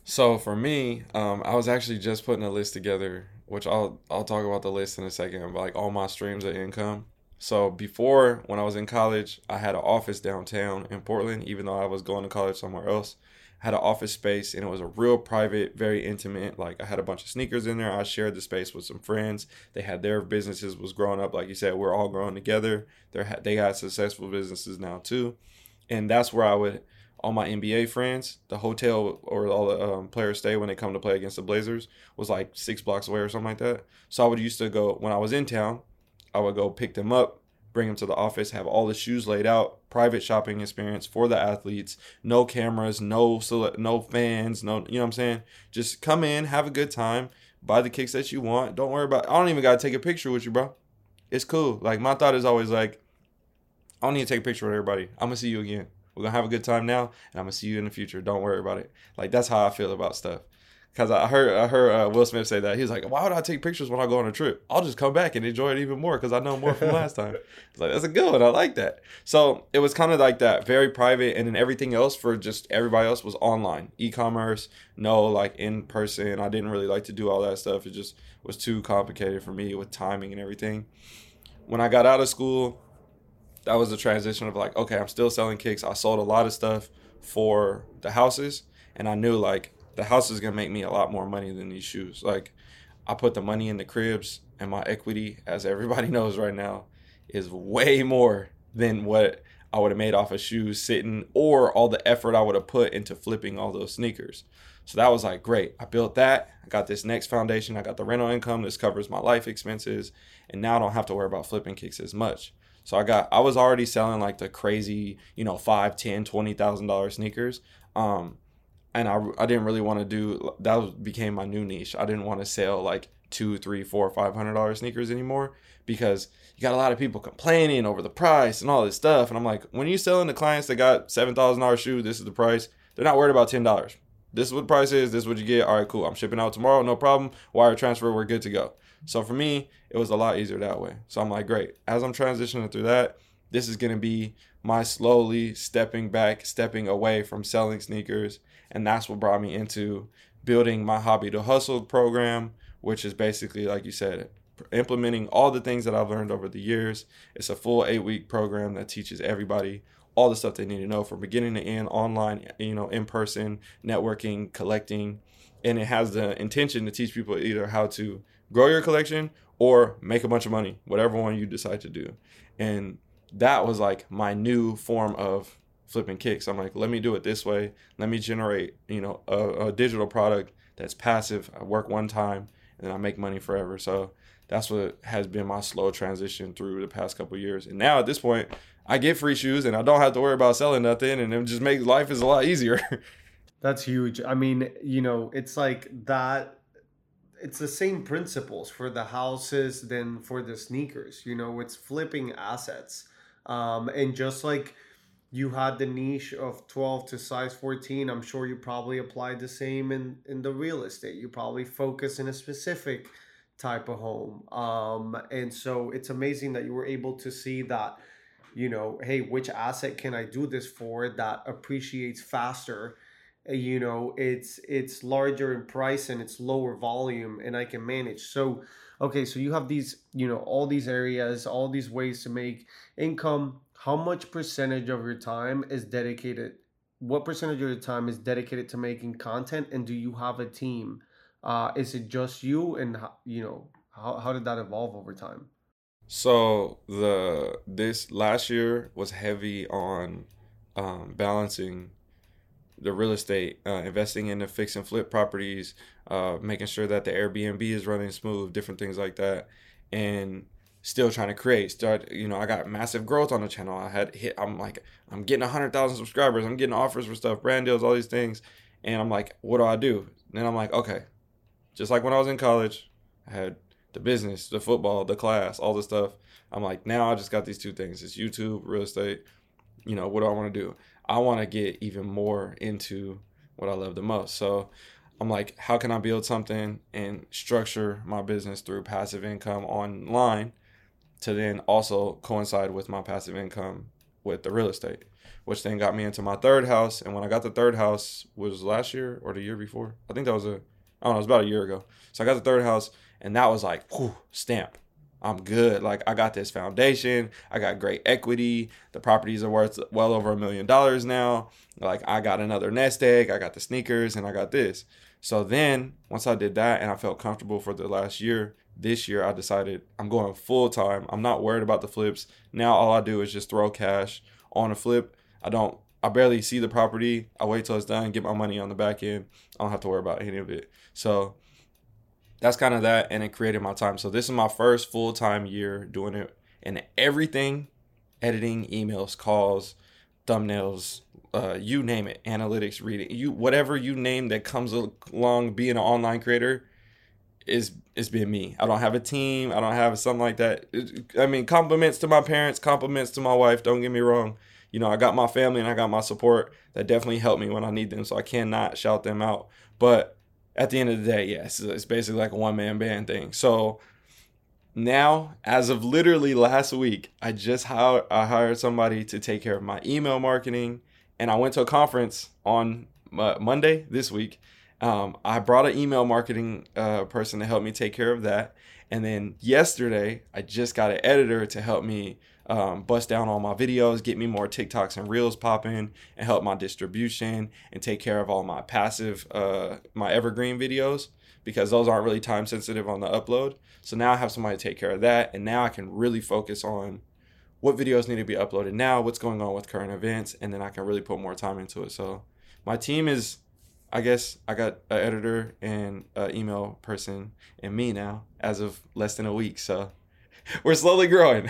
So for me, um, I was actually just putting a list together, which I'll I'll talk about the list in a second, but like all my streams of income. So before, when I was in college, I had an office downtown in Portland, even though I was going to college somewhere else. I had an office space, and it was a real private, very intimate. Like, I had a bunch of sneakers in there. I shared the space with some friends. They had their businesses was growing up. Like you said, we're all growing together. They're, they got successful businesses now too. And that's where I would... all my N B A friends, the hotel or all the um, players stay when they come to play against the Blazers was like six blocks away or something like that. So I would used to go, when I was in town, I would go pick them up, bring them to the office, have all the shoes laid out, private shopping experience for the athletes, no cameras, no select, no fans, no, you know what I'm saying? Just come in, have a good time, buy the kicks that you want. Don't worry about, I don't even got to take a picture with you, bro. It's cool. Like, my thought is always like, I don't need to take a picture with everybody. I'm going to see you again. We're going to have a good time now, and I'm going to see you in the future. Don't worry about it. Like, that's how I feel about stuff. Because I heard I heard uh, Will Smith say that. He was like, why would I take pictures when I go on a trip? I'll just come back and enjoy it even more because I know more from last time. It's like, that's a good one. I like that. So it was kind of like that, very private. And then everything else for just everybody else was online. E-commerce, no, like, in person. I didn't really like to do all that stuff. It just was too complicated for me with timing and everything. When I got out of school, that was the transition of like, okay, I'm still selling kicks. I sold a lot of stuff for the houses, and I knew like the house is going to make me a lot more money than these shoes. Like, I put the money in the cribs, and my equity, as everybody knows right now, is way more than what I would have made off of shoes sitting or all the effort I would have put into flipping all those sneakers. So that was like, great. I built that. I got this next foundation. I got the rental income. This covers my life expenses. And now I don't have to worry about flipping kicks as much. So I got, I was already selling like the crazy, you know, five, ten, twenty thousand dollar sneakers, um, and I, I didn't really want to do that. Became my new niche. I didn't want to sell like two, three, four, five hundred dollar sneakers anymore because you got a lot of people complaining over the price and all this stuff. And I'm like, when you're selling to clients that got seven thousand dollar shoe, this is the price. They're not worried about ten dollars. This is what the price is. This is what you get. All right, cool. I'm shipping out tomorrow. No problem. Wire transfer. We're good to go. So for me, it was a lot easier that way. So I'm like, great. As I'm transitioning through that, this is going to be my slowly stepping back, stepping away from selling sneakers. And that's what brought me into building my Hobby to Hustle program, which is basically, like you said, implementing all the things that I've learned over the years. It's a full eight-week program that teaches everybody all the stuff they need to know from beginning to end, online, you know, in person, networking, collecting. And it has the intention to teach people either how to grow your collection or make a bunch of money, whatever one you decide to do. And that was like my new form of flipping kicks. I'm like, let me do it this way. Let me generate, you know, a, a digital product that's passive. I work one time and then I make money forever. So that's what has been my slow transition through the past couple of years. And now at this point, I get free shoes and I don't have to worry about selling nothing, and it just makes life is a lot easier. That's huge. I mean, you know, it's like that. It's the same principles for the houses than for the sneakers. You know, it's flipping assets. Um, and just like you had the niche of twelve to size fourteen, I'm sure you probably applied the same in, in the real estate. You probably focus in a specific type of home. Um, and so it's amazing that you were able to see that, you know, hey, which asset can I do this for that appreciates faster? You know, it's it's larger in price and it's lower volume, and I can manage. So, okay, so you have these, you know, all these areas, all these ways to make income. How much percentage of your time is dedicated? What percentage of your time is dedicated to making content? And do you have a team? Uh, is it just you? And, you know, how, how did that evolve over time? So the this last year was heavy on um, balancing the real estate, uh, investing in the fix and flip properties, uh, making sure that the Airbnb is running smooth, different things like that. And still trying to create, start, you know, I got massive growth on the channel. I had hit, I'm like, I'm getting a hundred thousand subscribers. I'm getting offers for stuff, brand deals, all these things. And I'm like, what do I do? And then I'm like, okay, just like when I was in college, I had the business, the football, the class, all the stuff. I'm like, now I just got these two things. It's YouTube, real estate. You know, what do I want to do? I want to get even more into what I love the most. So I'm like, how can I build something and structure my business through passive income online to then also coincide with my passive income with the real estate, which then got me into my third house. And when I got the third house was last year or the year before. I think that was a, I don't know, it was about a year ago. So I got the third house and that was like, whew, stamp. I'm good. Like, I got this foundation. I got great equity. The properties are worth well over a million dollars now. Like, I got another nest egg. I got the sneakers and I got this. So then once I did that and I felt comfortable for the last year, this year I decided I'm going full time. I'm not worried about the flips. Now all I do is just throw cash on a flip. I don't, I barely see the property. I wait till it's done, get my money on the back end. I don't have to worry about any of it. So that's kind of that, and it created my time. So this is my first full-time year doing it, and everything, editing, emails, calls, thumbnails, uh, you name it, analytics, reading, you whatever you name that comes along being an online creator is is being me. I don't have a team. I don't have something like that. It, I mean, compliments to my parents, compliments to my wife. Don't get me wrong. You know, I got my family and I got my support that definitely helped me when I need them, so I cannot shout them out. But at the end of the day, yes, it's basically like a one-man band thing. So now, as of literally last week, I just hired, I hired somebody to take care of my email marketing, and I went to a conference on Monday this week. Um, I brought an email marketing uh, person to help me take care of that, and then yesterday, I just got an editor to help me Um, bust down all my videos, get me more TikToks and Reels popping, and help my distribution and take care of all my passive, uh, my evergreen videos, because those aren't really time sensitive on the upload. So now I have somebody take care of that. And now I can really focus on what videos need to be uploaded now, what's going on with current events, and then I can really put more time into it. So my team is, I guess I got an editor and an email person and me now as of less than a week. So we're slowly growing.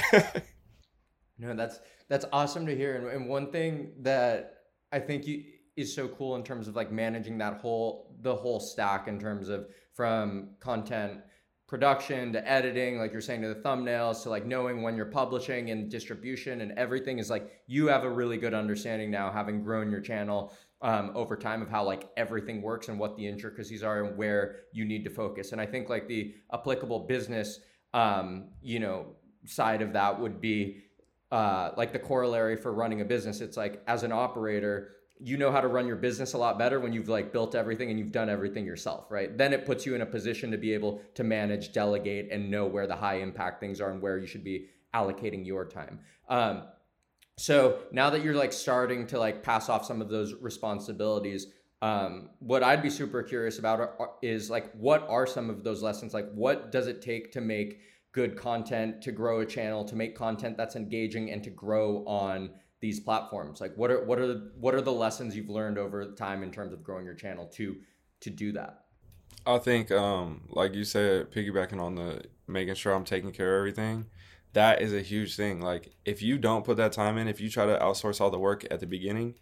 No, that's that's awesome to hear. And, and one thing that I think you, is so cool in terms of like managing that whole, the whole stack in terms of from content production to editing, like you're saying, to the thumbnails, to like knowing when you're publishing and distribution and everything is like, you have a really good understanding now, having grown your channel um, over time, of how like everything works and what the intricacies are and where you need to focus. And I think like the applicable business, um, you know, side of that would be, Uh, like the corollary for running a business. It's like, as an operator, you know how to run your business a lot better when you've like built everything and you've done everything yourself, right? Then it puts you in a position to be able to manage, delegate, and know where the high impact things are and where you should be allocating your time. Um, so now that you're like starting to like pass off some of those responsibilities, um, what I'd be super curious about are, is like, what are some of those lessons? Like, what does it take to make good content, to grow a channel, to make content that's engaging, and to grow on these platforms? Like, what are what are what are the lessons you've learned over time in terms of growing your channel to to do that? I think, um, like you said, piggybacking on the making sure I'm taking care of everything, that is a huge thing. Like, if you don't put that time in, if you try to outsource all the work at the beginning,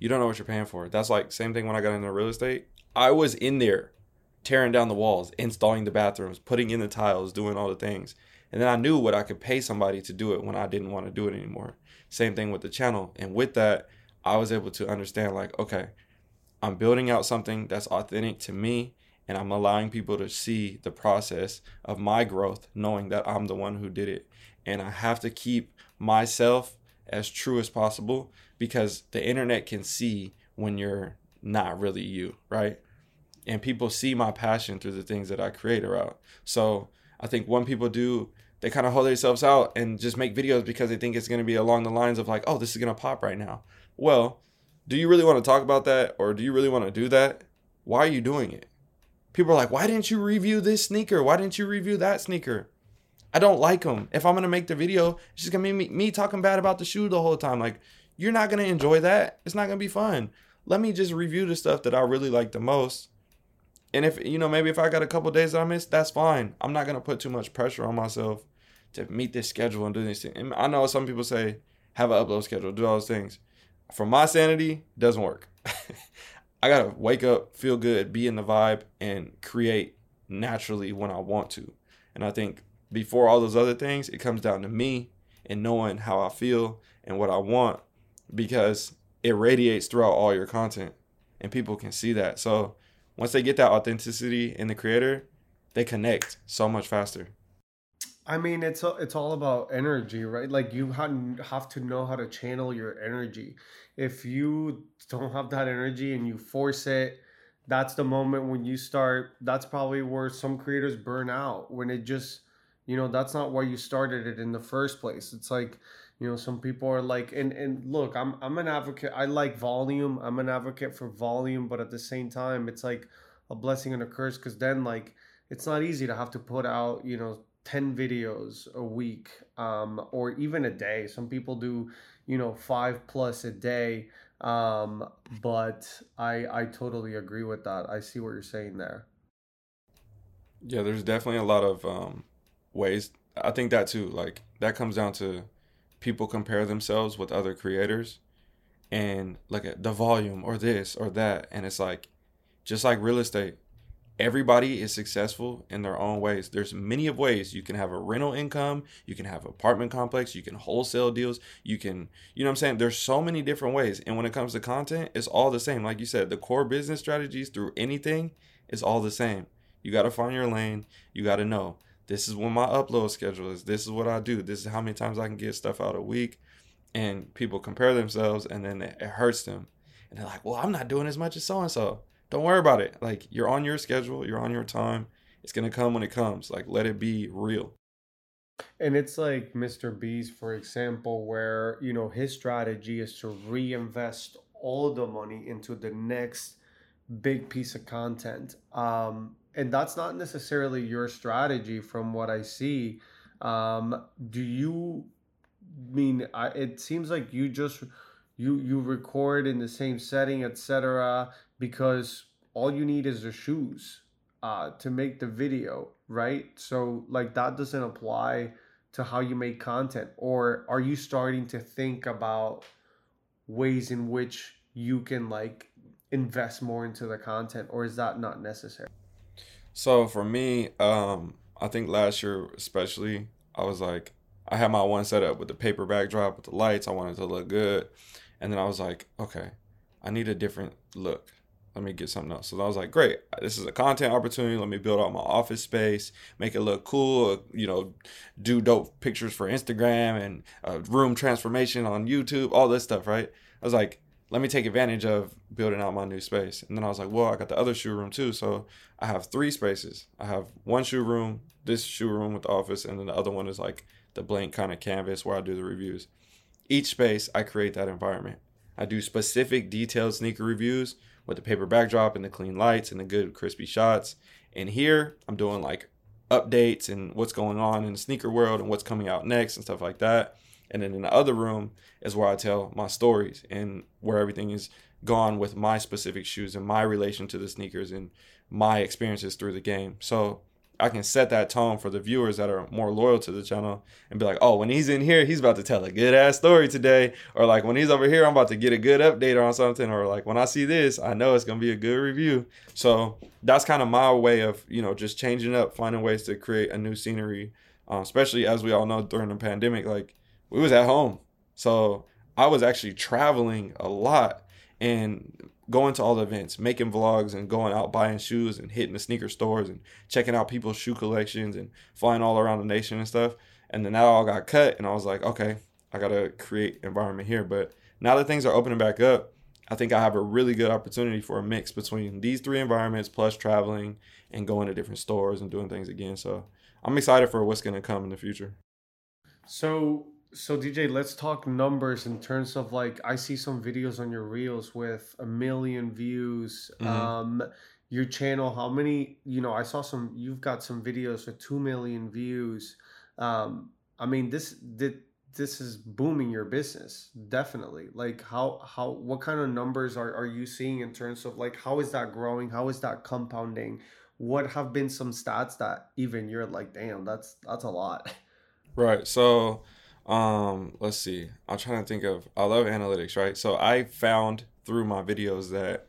you don't know what you're paying for. That's like same thing when I got into real estate. I was in there tearing down the walls, installing the bathrooms, putting in the tiles, doing all the things. And then I knew what I could pay somebody to do it when I didn't want to do it anymore. Same thing with the channel. And with that, I was able to understand like, okay, I'm building out something that's authentic to me, and I'm allowing people to see the process of my growth, knowing that I'm the one who did it. And I have to keep myself as true as possible, because the internet can see when you're not really you, right? And people see my passion through the things that I create around. So I think when people do, they kind of hold themselves out and just make videos because they think it's going to be along the lines of like, oh, this is going to pop right now. Well, do you really want to talk about that? Or do you really want to do that? Why are you doing it? People are like, why didn't you review this sneaker? Why didn't you review that sneaker? I don't like them. If I'm going to make the video, it's just going to be me, me talking bad about the shoe the whole time. Like, you're not going to enjoy that. It's not going to be fun. Let me just review the stuff that I really like the most. And if, you know, maybe if I got a couple days that I missed, that's fine. I'm not going to put too much pressure on myself to meet this schedule and do these things. And I know some people say, have an upload schedule, do all those things. For my sanity, it doesn't work. I got to wake up, feel good, be in the vibe, and create naturally when I want to. And I think before all those other things, it comes down to me and knowing how I feel and what I want, because it radiates throughout all your content and people can see that. So once they get that authenticity in the creator, they connect so much faster. I mean, it's it's all about energy, right? Like, you have to know how to channel your energy. If you don't have that energy and you force it, that's the moment when you start. That's probably where some creators burn out, when it just, you know, that's not why you started it in the first place. It's like, you know, some people are like, and, and look, I'm I'm an advocate. I like volume. I'm an advocate for volume. But at the same time, it's like a blessing and a curse, because then, like, it's not easy to have to put out, you know, ten videos a week, um, or even a day. Some people do, you know, five plus a day. Um, but I, I totally agree with that. I see what you're saying there. Yeah, there's definitely a lot of um, ways. I think that too, like, that comes down to people compare themselves with other creators and look at the volume or this or that. And it's like, just like real estate, everybody is successful in their own ways. There's many of ways you can have a rental income, you can have an apartment complex, you can wholesale deals, you can, you know what I'm saying? There's so many different ways. And when it comes to content, it's all the same. Like you said, the core business strategies through anything is all the same. You got to find your lane. You got to know, this is when my upload schedule is. This is what I do. This is how many times I can get stuff out a week. And people compare themselves, and then it hurts them. And they're like, well, I'm not doing as much as so-and-so. Don't worry about it. Like, you're on your schedule. You're on your time. It's going to come when it comes. Like, let it be real. And it's like Mister Beast, for example, where, you know, his strategy is to reinvest all the money into the next big piece of content. Um, and that's not necessarily your strategy from what I see. Um, do you mean, I, it seems like you just, you, you record in the same setting, et cetera, because all you need is the shoes uh, to make the video, right? So, like, that doesn't apply to how you make content. Or are you starting to think about ways in which you can, like, invest more into the content, or is that not necessary? So for me, um, I think last year especially, I was like, I had my one set up with the paper backdrop, with the lights. I wanted to look good. And then I was like, okay, I need a different look. Let me get something else. So I was like, great, this is a content opportunity. Let me build out my office space, make it look cool, you know, do dope pictures for Instagram and uh, room transformation on YouTube, all this stuff, right? I was like, let me take advantage of building out my new space. And then I was like, well, I got the other shoe room too. So I have three spaces. I have one shoe room, this shoe room with the office, and then the other one is like the blank kind of canvas where I do the reviews. Each space, I create that environment. I do specific detailed sneaker reviews with the paper backdrop and the clean lights and the good crispy shots. And here I'm doing like updates and what's going on in the sneaker world and what's coming out next and stuff like that. And then in the other room is where I tell my stories and where everything is gone with my specific shoes and my relation to the sneakers and my experiences through the game. So I can set that tone for the viewers that are more loyal to the channel and be like, oh, when he's in here, he's about to tell a good ass story today. Or like, when he's over here, I'm about to get a good update on something. Or like, when I see this, I know it's going to be a good review. So that's kind of my way of, you know, just changing up, finding ways to create a new scenery. Um, especially as we all know, during the pandemic, like, we was at home. So I was actually traveling a lot and going to all the events, making vlogs and going out buying shoes and hitting the sneaker stores and checking out people's shoe collections and flying all around the nation and stuff. And then that all got cut. And I was like, okay, I got to create environment here. But now that things are opening back up, I think I have a really good opportunity for a mix between these three environments plus traveling and going to different stores and doing things again. So I'm excited for what's going to come in the future. So... So D J, let's talk numbers in terms of, like, I see some videos on your reels with a million views. Mm-hmm. Um, your channel, how many, you know, I saw some, you've got some videos with two million views. Um, I mean, this, this, this is booming your business. Definitely. Like, how, how, what kind of numbers are, are you seeing in terms of, like, how is that growing? How is that compounding? What have been some stats that even you're like, damn, that's, that's a lot. Right. So, Um, let's see. I'm trying to think of, I love analytics, right? So I found through my videos that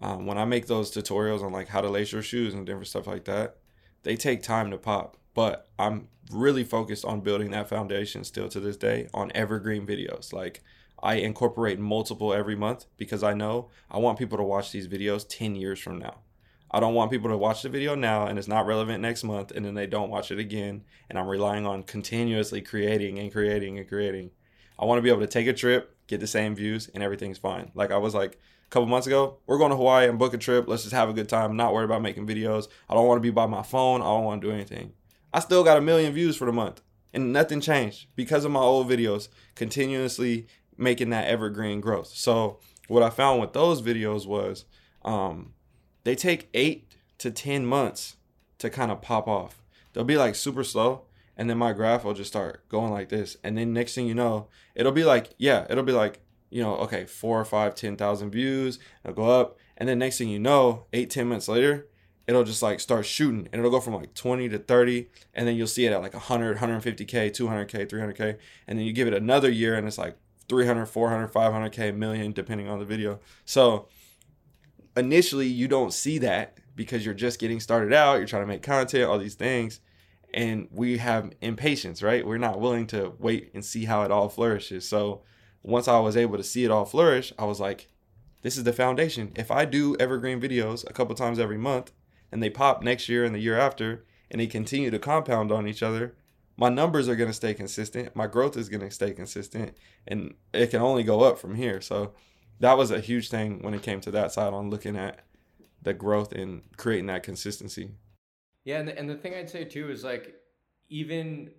um, when I make those tutorials on like how to lace your shoes and different stuff like that, they take time to pop. But I'm really focused on building that foundation still to this day on evergreen videos. Like, I incorporate multiple every month because I know I want people to watch these videos ten years from now. I don't want people to watch the video now and it's not relevant next month and then they don't watch it again. And I'm relying on continuously creating and creating and creating. I want to be able to take a trip, get the same views, and everything's fine. Like, I was like a couple months ago, we're going to Hawaii and book a trip. Let's just have a good time. Not worry about making videos. I don't want to be by my phone. I don't want to do anything. I still got a million views for the month and nothing changed because of my old videos, continuously making that evergreen growth. So what I found with those videos was, um, they take eight to ten months to kind of pop off. They'll be like super slow. And then my graph will just start going like this. And then next thing you know, it'll be like, yeah, it'll be like, you know, okay, four or five, ten thousand views. It'll go up. And then next thing you know, eight, ten minutes later, it'll just like start shooting. And it'll go from like twenty to thirty. And then you'll see it at like one hundred, one hundred fifty K, two hundred K, three hundred K. And then you give it another year and it's like three hundred, four hundred, five hundred K, million, depending on the video. So initially you don't see that because you're just getting started out. You're trying to make content, all these things. And we have impatience, right? We're not willing to wait and see how it all flourishes. So once I was able to see it all flourish, I was like, this is the foundation. If I do evergreen videos a couple times every month and they pop next year and the year after, and they continue to compound on each other, my numbers are going to stay consistent. My growth is going to stay consistent, and it can only go up from here. So that was a huge thing when it came to that side on looking at the growth and creating that consistency. Yeah, and the, and the thing I'd say too is, like, even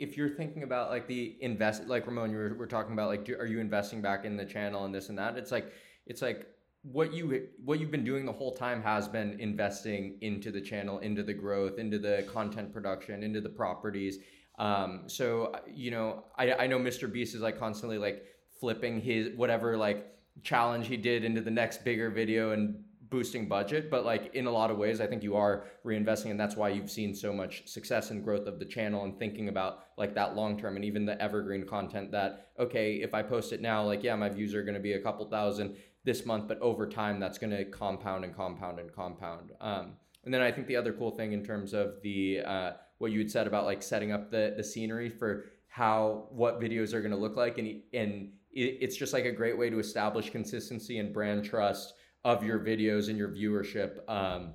if you're thinking about like the invest, like Ramon, you were, we're talking about like, do, are you investing back in the channel and this and that? It's like, it's like what you what you've been doing the whole time has been investing into the channel, into the growth, into the content production, into the properties. Um, so you know, I I know Mister Beast is like constantly like flipping his whatever like challenge he did into the next bigger video and boosting budget, but like in a lot of ways I think you are reinvesting, and that's why you've seen so much success and growth of the channel and thinking about like that long term and even the evergreen content that, okay, if I post it now, like, yeah, my views are going to be a couple thousand this month, but over time that's going to compound and compound and compound. Um, and then I think the other cool thing in terms of the uh, what you had said about like setting up the the scenery for how what videos are going to look like, and and it, it's just like a great way to establish consistency and brand trust of your videos and your viewership. Um,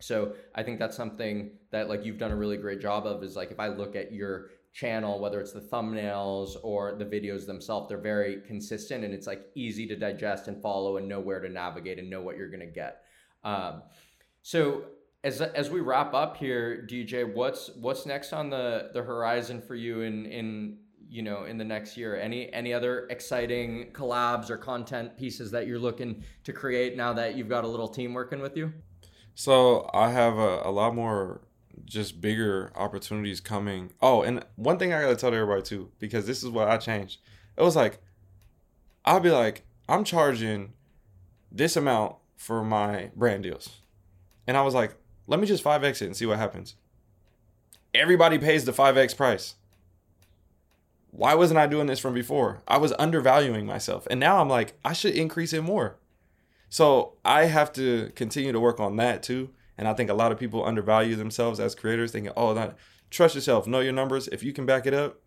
so I think that's something that like you've done a really great job of, is like, if I look at your channel, whether it's the thumbnails or the videos themselves, they're very consistent and it's like easy to digest and follow and know where to navigate and know what you're going to get. Um, so as, as we wrap up here, D J, what's, what's next on the, the horizon for you in, in, you know, in the next year? Any any other exciting collabs or content pieces that you're looking to create now that you've got a little team working with you? So I have a, a lot more just bigger opportunities coming. Oh, and one thing I got to tell everybody too, because this is what I changed. It was like, I'll be like, I'm charging this amount for my brand deals. And I was like, let me just five X it and see what happens. Everybody pays the five X price. Why wasn't I doing this from before? I was undervaluing myself. And now I'm like, I should increase it more. So I have to continue to work on that too. And I think a lot of people undervalue themselves as creators, thinking, oh, that, trust yourself, know your numbers. If you can back it up,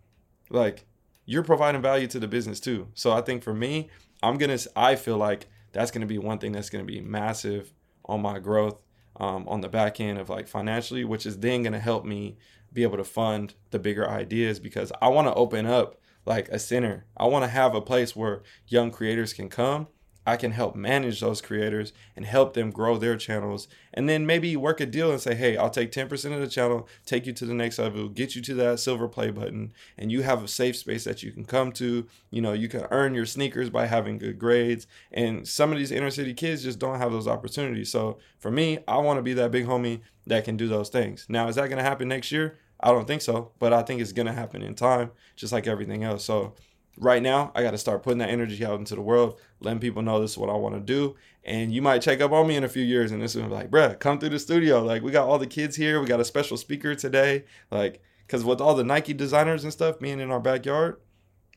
like, you're providing value to the business too. So I think for me, I'm going to, I feel like that's going to be one thing that's going to be massive on my growth, um, on the back end of like financially, which is then going to help me be able to fund the bigger ideas, because I want to open up like a center. I want to have a place where young creators can come. I can help manage those creators and help them grow their channels, and then maybe work a deal and say, hey, I'll take ten percent of the channel, take you to the next level, get you to that silver play button, and you have a safe space that you can come to. You know, you can earn your sneakers by having good grades, and some of these inner city kids just don't have those opportunities. So for me, I want to be that big homie that can do those things. Now, is that going to happen next year? I don't think so, but I think it's going to happen in time, just like everything else. So right now, I got to start putting that energy out into the world, letting people know this is what I want to do. And you might check up on me in a few years and this will be like, bruh, come through the studio. Like, we got all the kids here. We got a special speaker today. Like, because with all the Nike designers and stuff being in our backyard,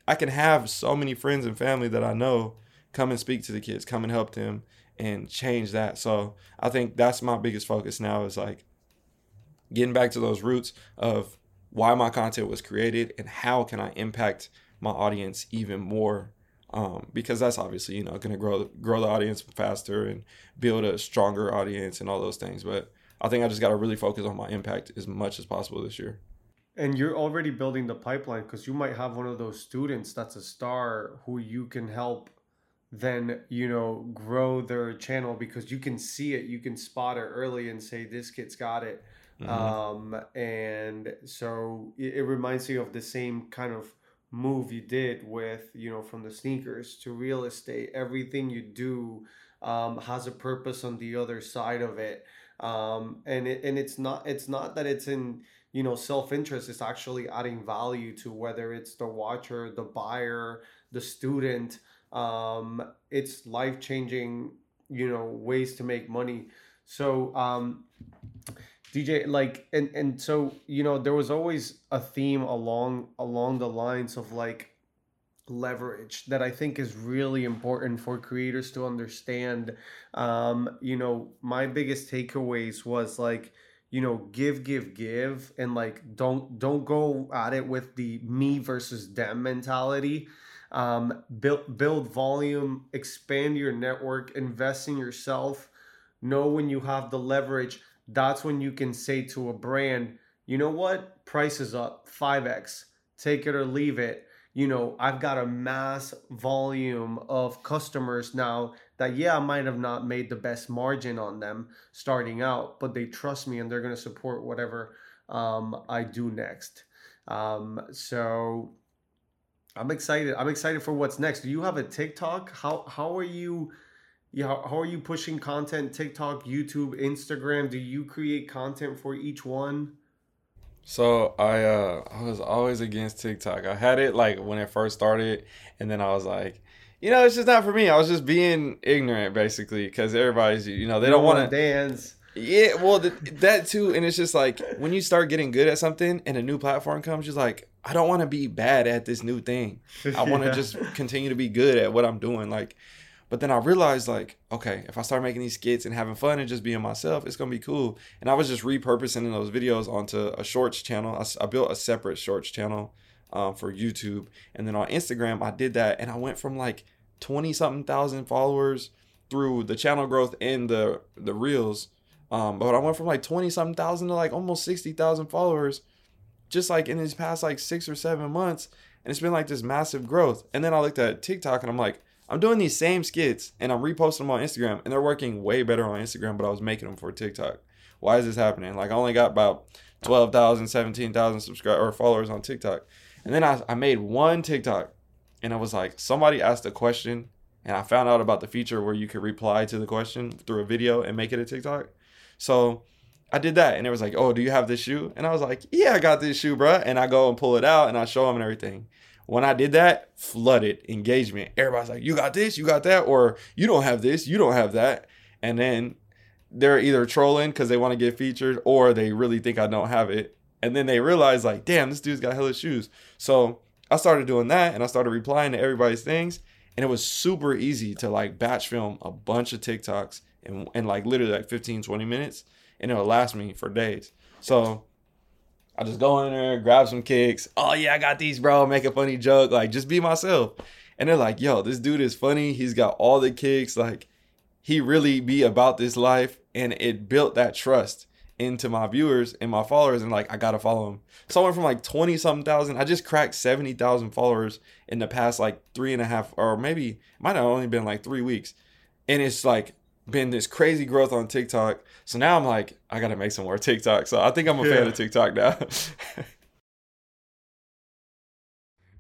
I can have so many friends and family that I know come and speak to the kids, come and help them and change that. So I think that's my biggest focus now, is like, getting back to those roots of why my content was created and how can I impact my audience even more, um, because that's obviously, you know, going to grow grow the audience faster and build a stronger audience and all those things. But I think I just got to really focus on my impact as much as possible this year. And you're already building the pipeline because you might have one of those students that's a star who you can help then, you know, grow their channel because you can see it. You can spot it early and say, this kid's got it. Mm-hmm. Um, and so it, it reminds me of the same kind of move you did with, you know, from the sneakers to real estate. Everything you do um, has a purpose on the other side of it. Um, and it, and it's not, it's not that it's in, you know, self-interest. It's actually adding value to whether it's the watcher, the buyer, the student. Um, it's life-changing, you know, ways to make money. So, um, D J, like, and, and so, you know, there was always a theme along, along the lines of like leverage that I think is really important for creators to understand. Um, you know, my biggest takeaways was like, you know, give, give, give, and like, don't, don't go at it with the me versus them mentality. Um, build, build volume, expand your network, invest in yourself, know when you have the leverage. That's when you can say to a brand, you know what, price is up five X, take it or leave it. You know, I've got a mass volume of customers now that, yeah, I might have not made the best margin on them starting out, but they trust me and they're going to support whatever um, I do next. Um, so I'm excited. I'm excited for what's next. Do you have a TikTok? How, how are you... Yeah, how are you pushing content? TikTok, YouTube, Instagram? Do you create content for each one? So I uh, I was always against TikTok. I had it like when it first started, and then I was like, you know, it's just not for me. I was just being ignorant basically because everybody's, you know, they you don't, don't want to dance. Yeah, well, the, that too. And it's just like when you start getting good at something and a new platform comes, you're like, I don't want to be bad at this new thing. I want to yeah. just continue to be good at what I'm doing. Like. But then I realized, like, okay, if I start making these skits and having fun and just being myself, it's going to be cool. And I was just repurposing those videos onto a shorts channel. I, I built a separate shorts channel um, for YouTube. And then on Instagram, I did that. And I went from, like, twenty-something thousand followers through the channel growth and the, the reels. Um, but I went from, like, twenty-something thousand to, like, almost sixty thousand followers just, like, in these past, like, six or seven months. And it's been, like, this massive growth. And then I looked at TikTok and I'm like, I'm doing these same skits and I'm reposting them on Instagram and they're working way better on Instagram, but I was making them for TikTok. Why is this happening? Like I only got about twelve thousand, seventeen thousand subscribers or followers on TikTok. And then I, I made one TikTok and I was like, somebody asked a question and I found out about the feature where you could reply to the question through a video and make it a TikTok. So I did that and it was like, oh, do you have this shoe? And I was like, yeah, I got this shoe, bro. And I go and pull it out and I show them and everything. When I did that, flooded engagement. Everybody's like, you got this, you got that, or you don't have this, you don't have that. And then they're either trolling because they want to get featured or they really think I don't have it. And then they realize like, damn, this dude's got hella shoes. So I started doing that and I started replying to everybody's things. And it was super easy to like batch film a bunch of TikToks in, in like literally like fifteen, twenty minutes. And it'll last me for days. So I just go in there, grab some kicks. Oh, yeah, I got these, bro. Make a funny joke. Like, just be myself. And they're like, yo, this dude is funny. He's got all the kicks. Like, he really be about this life. And it built that trust into my viewers and my followers. And, like, I got to follow him. So I went from, like, twenty-something thousand. I just cracked seventy thousand followers in the past, like, three and a half. Or maybe it might have only been, like, three weeks. And it's, like, been this crazy growth on TikTok. So now I'm like, I gotta make some more TikTok. So I think I'm a yeah. fan of TikTok now.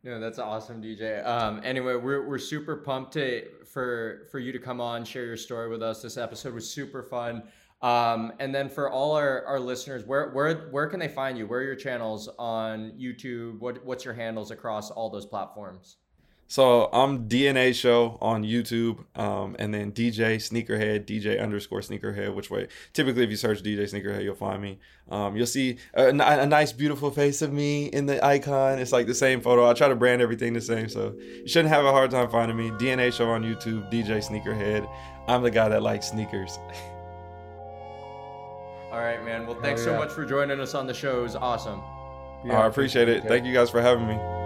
No, that's awesome, D J. Um, anyway, we're we're super pumped to for for you to come on, share your story with us. This episode was super fun. Um, and then for all our, our listeners, where where where can they find you? Where are your channels on YouTube? What what's your handles across all those platforms? So I'm D N A Show on YouTube, um, and then D J Sneakerhead, D J underscore Sneakerhead, which way typically if you search D J Sneakerhead, you'll find me. Um, you'll see a, a nice, beautiful face of me in the icon. It's like the same photo. I try to brand everything the same, so you shouldn't have a hard time finding me. D N A Show on YouTube, D J Sneakerhead. I'm the guy that likes sneakers. All right, man. Well, thanks Hell so yeah. much for joining us on the show. It was awesome. Yeah, I appreciate it. Okay. Thank you guys for having me.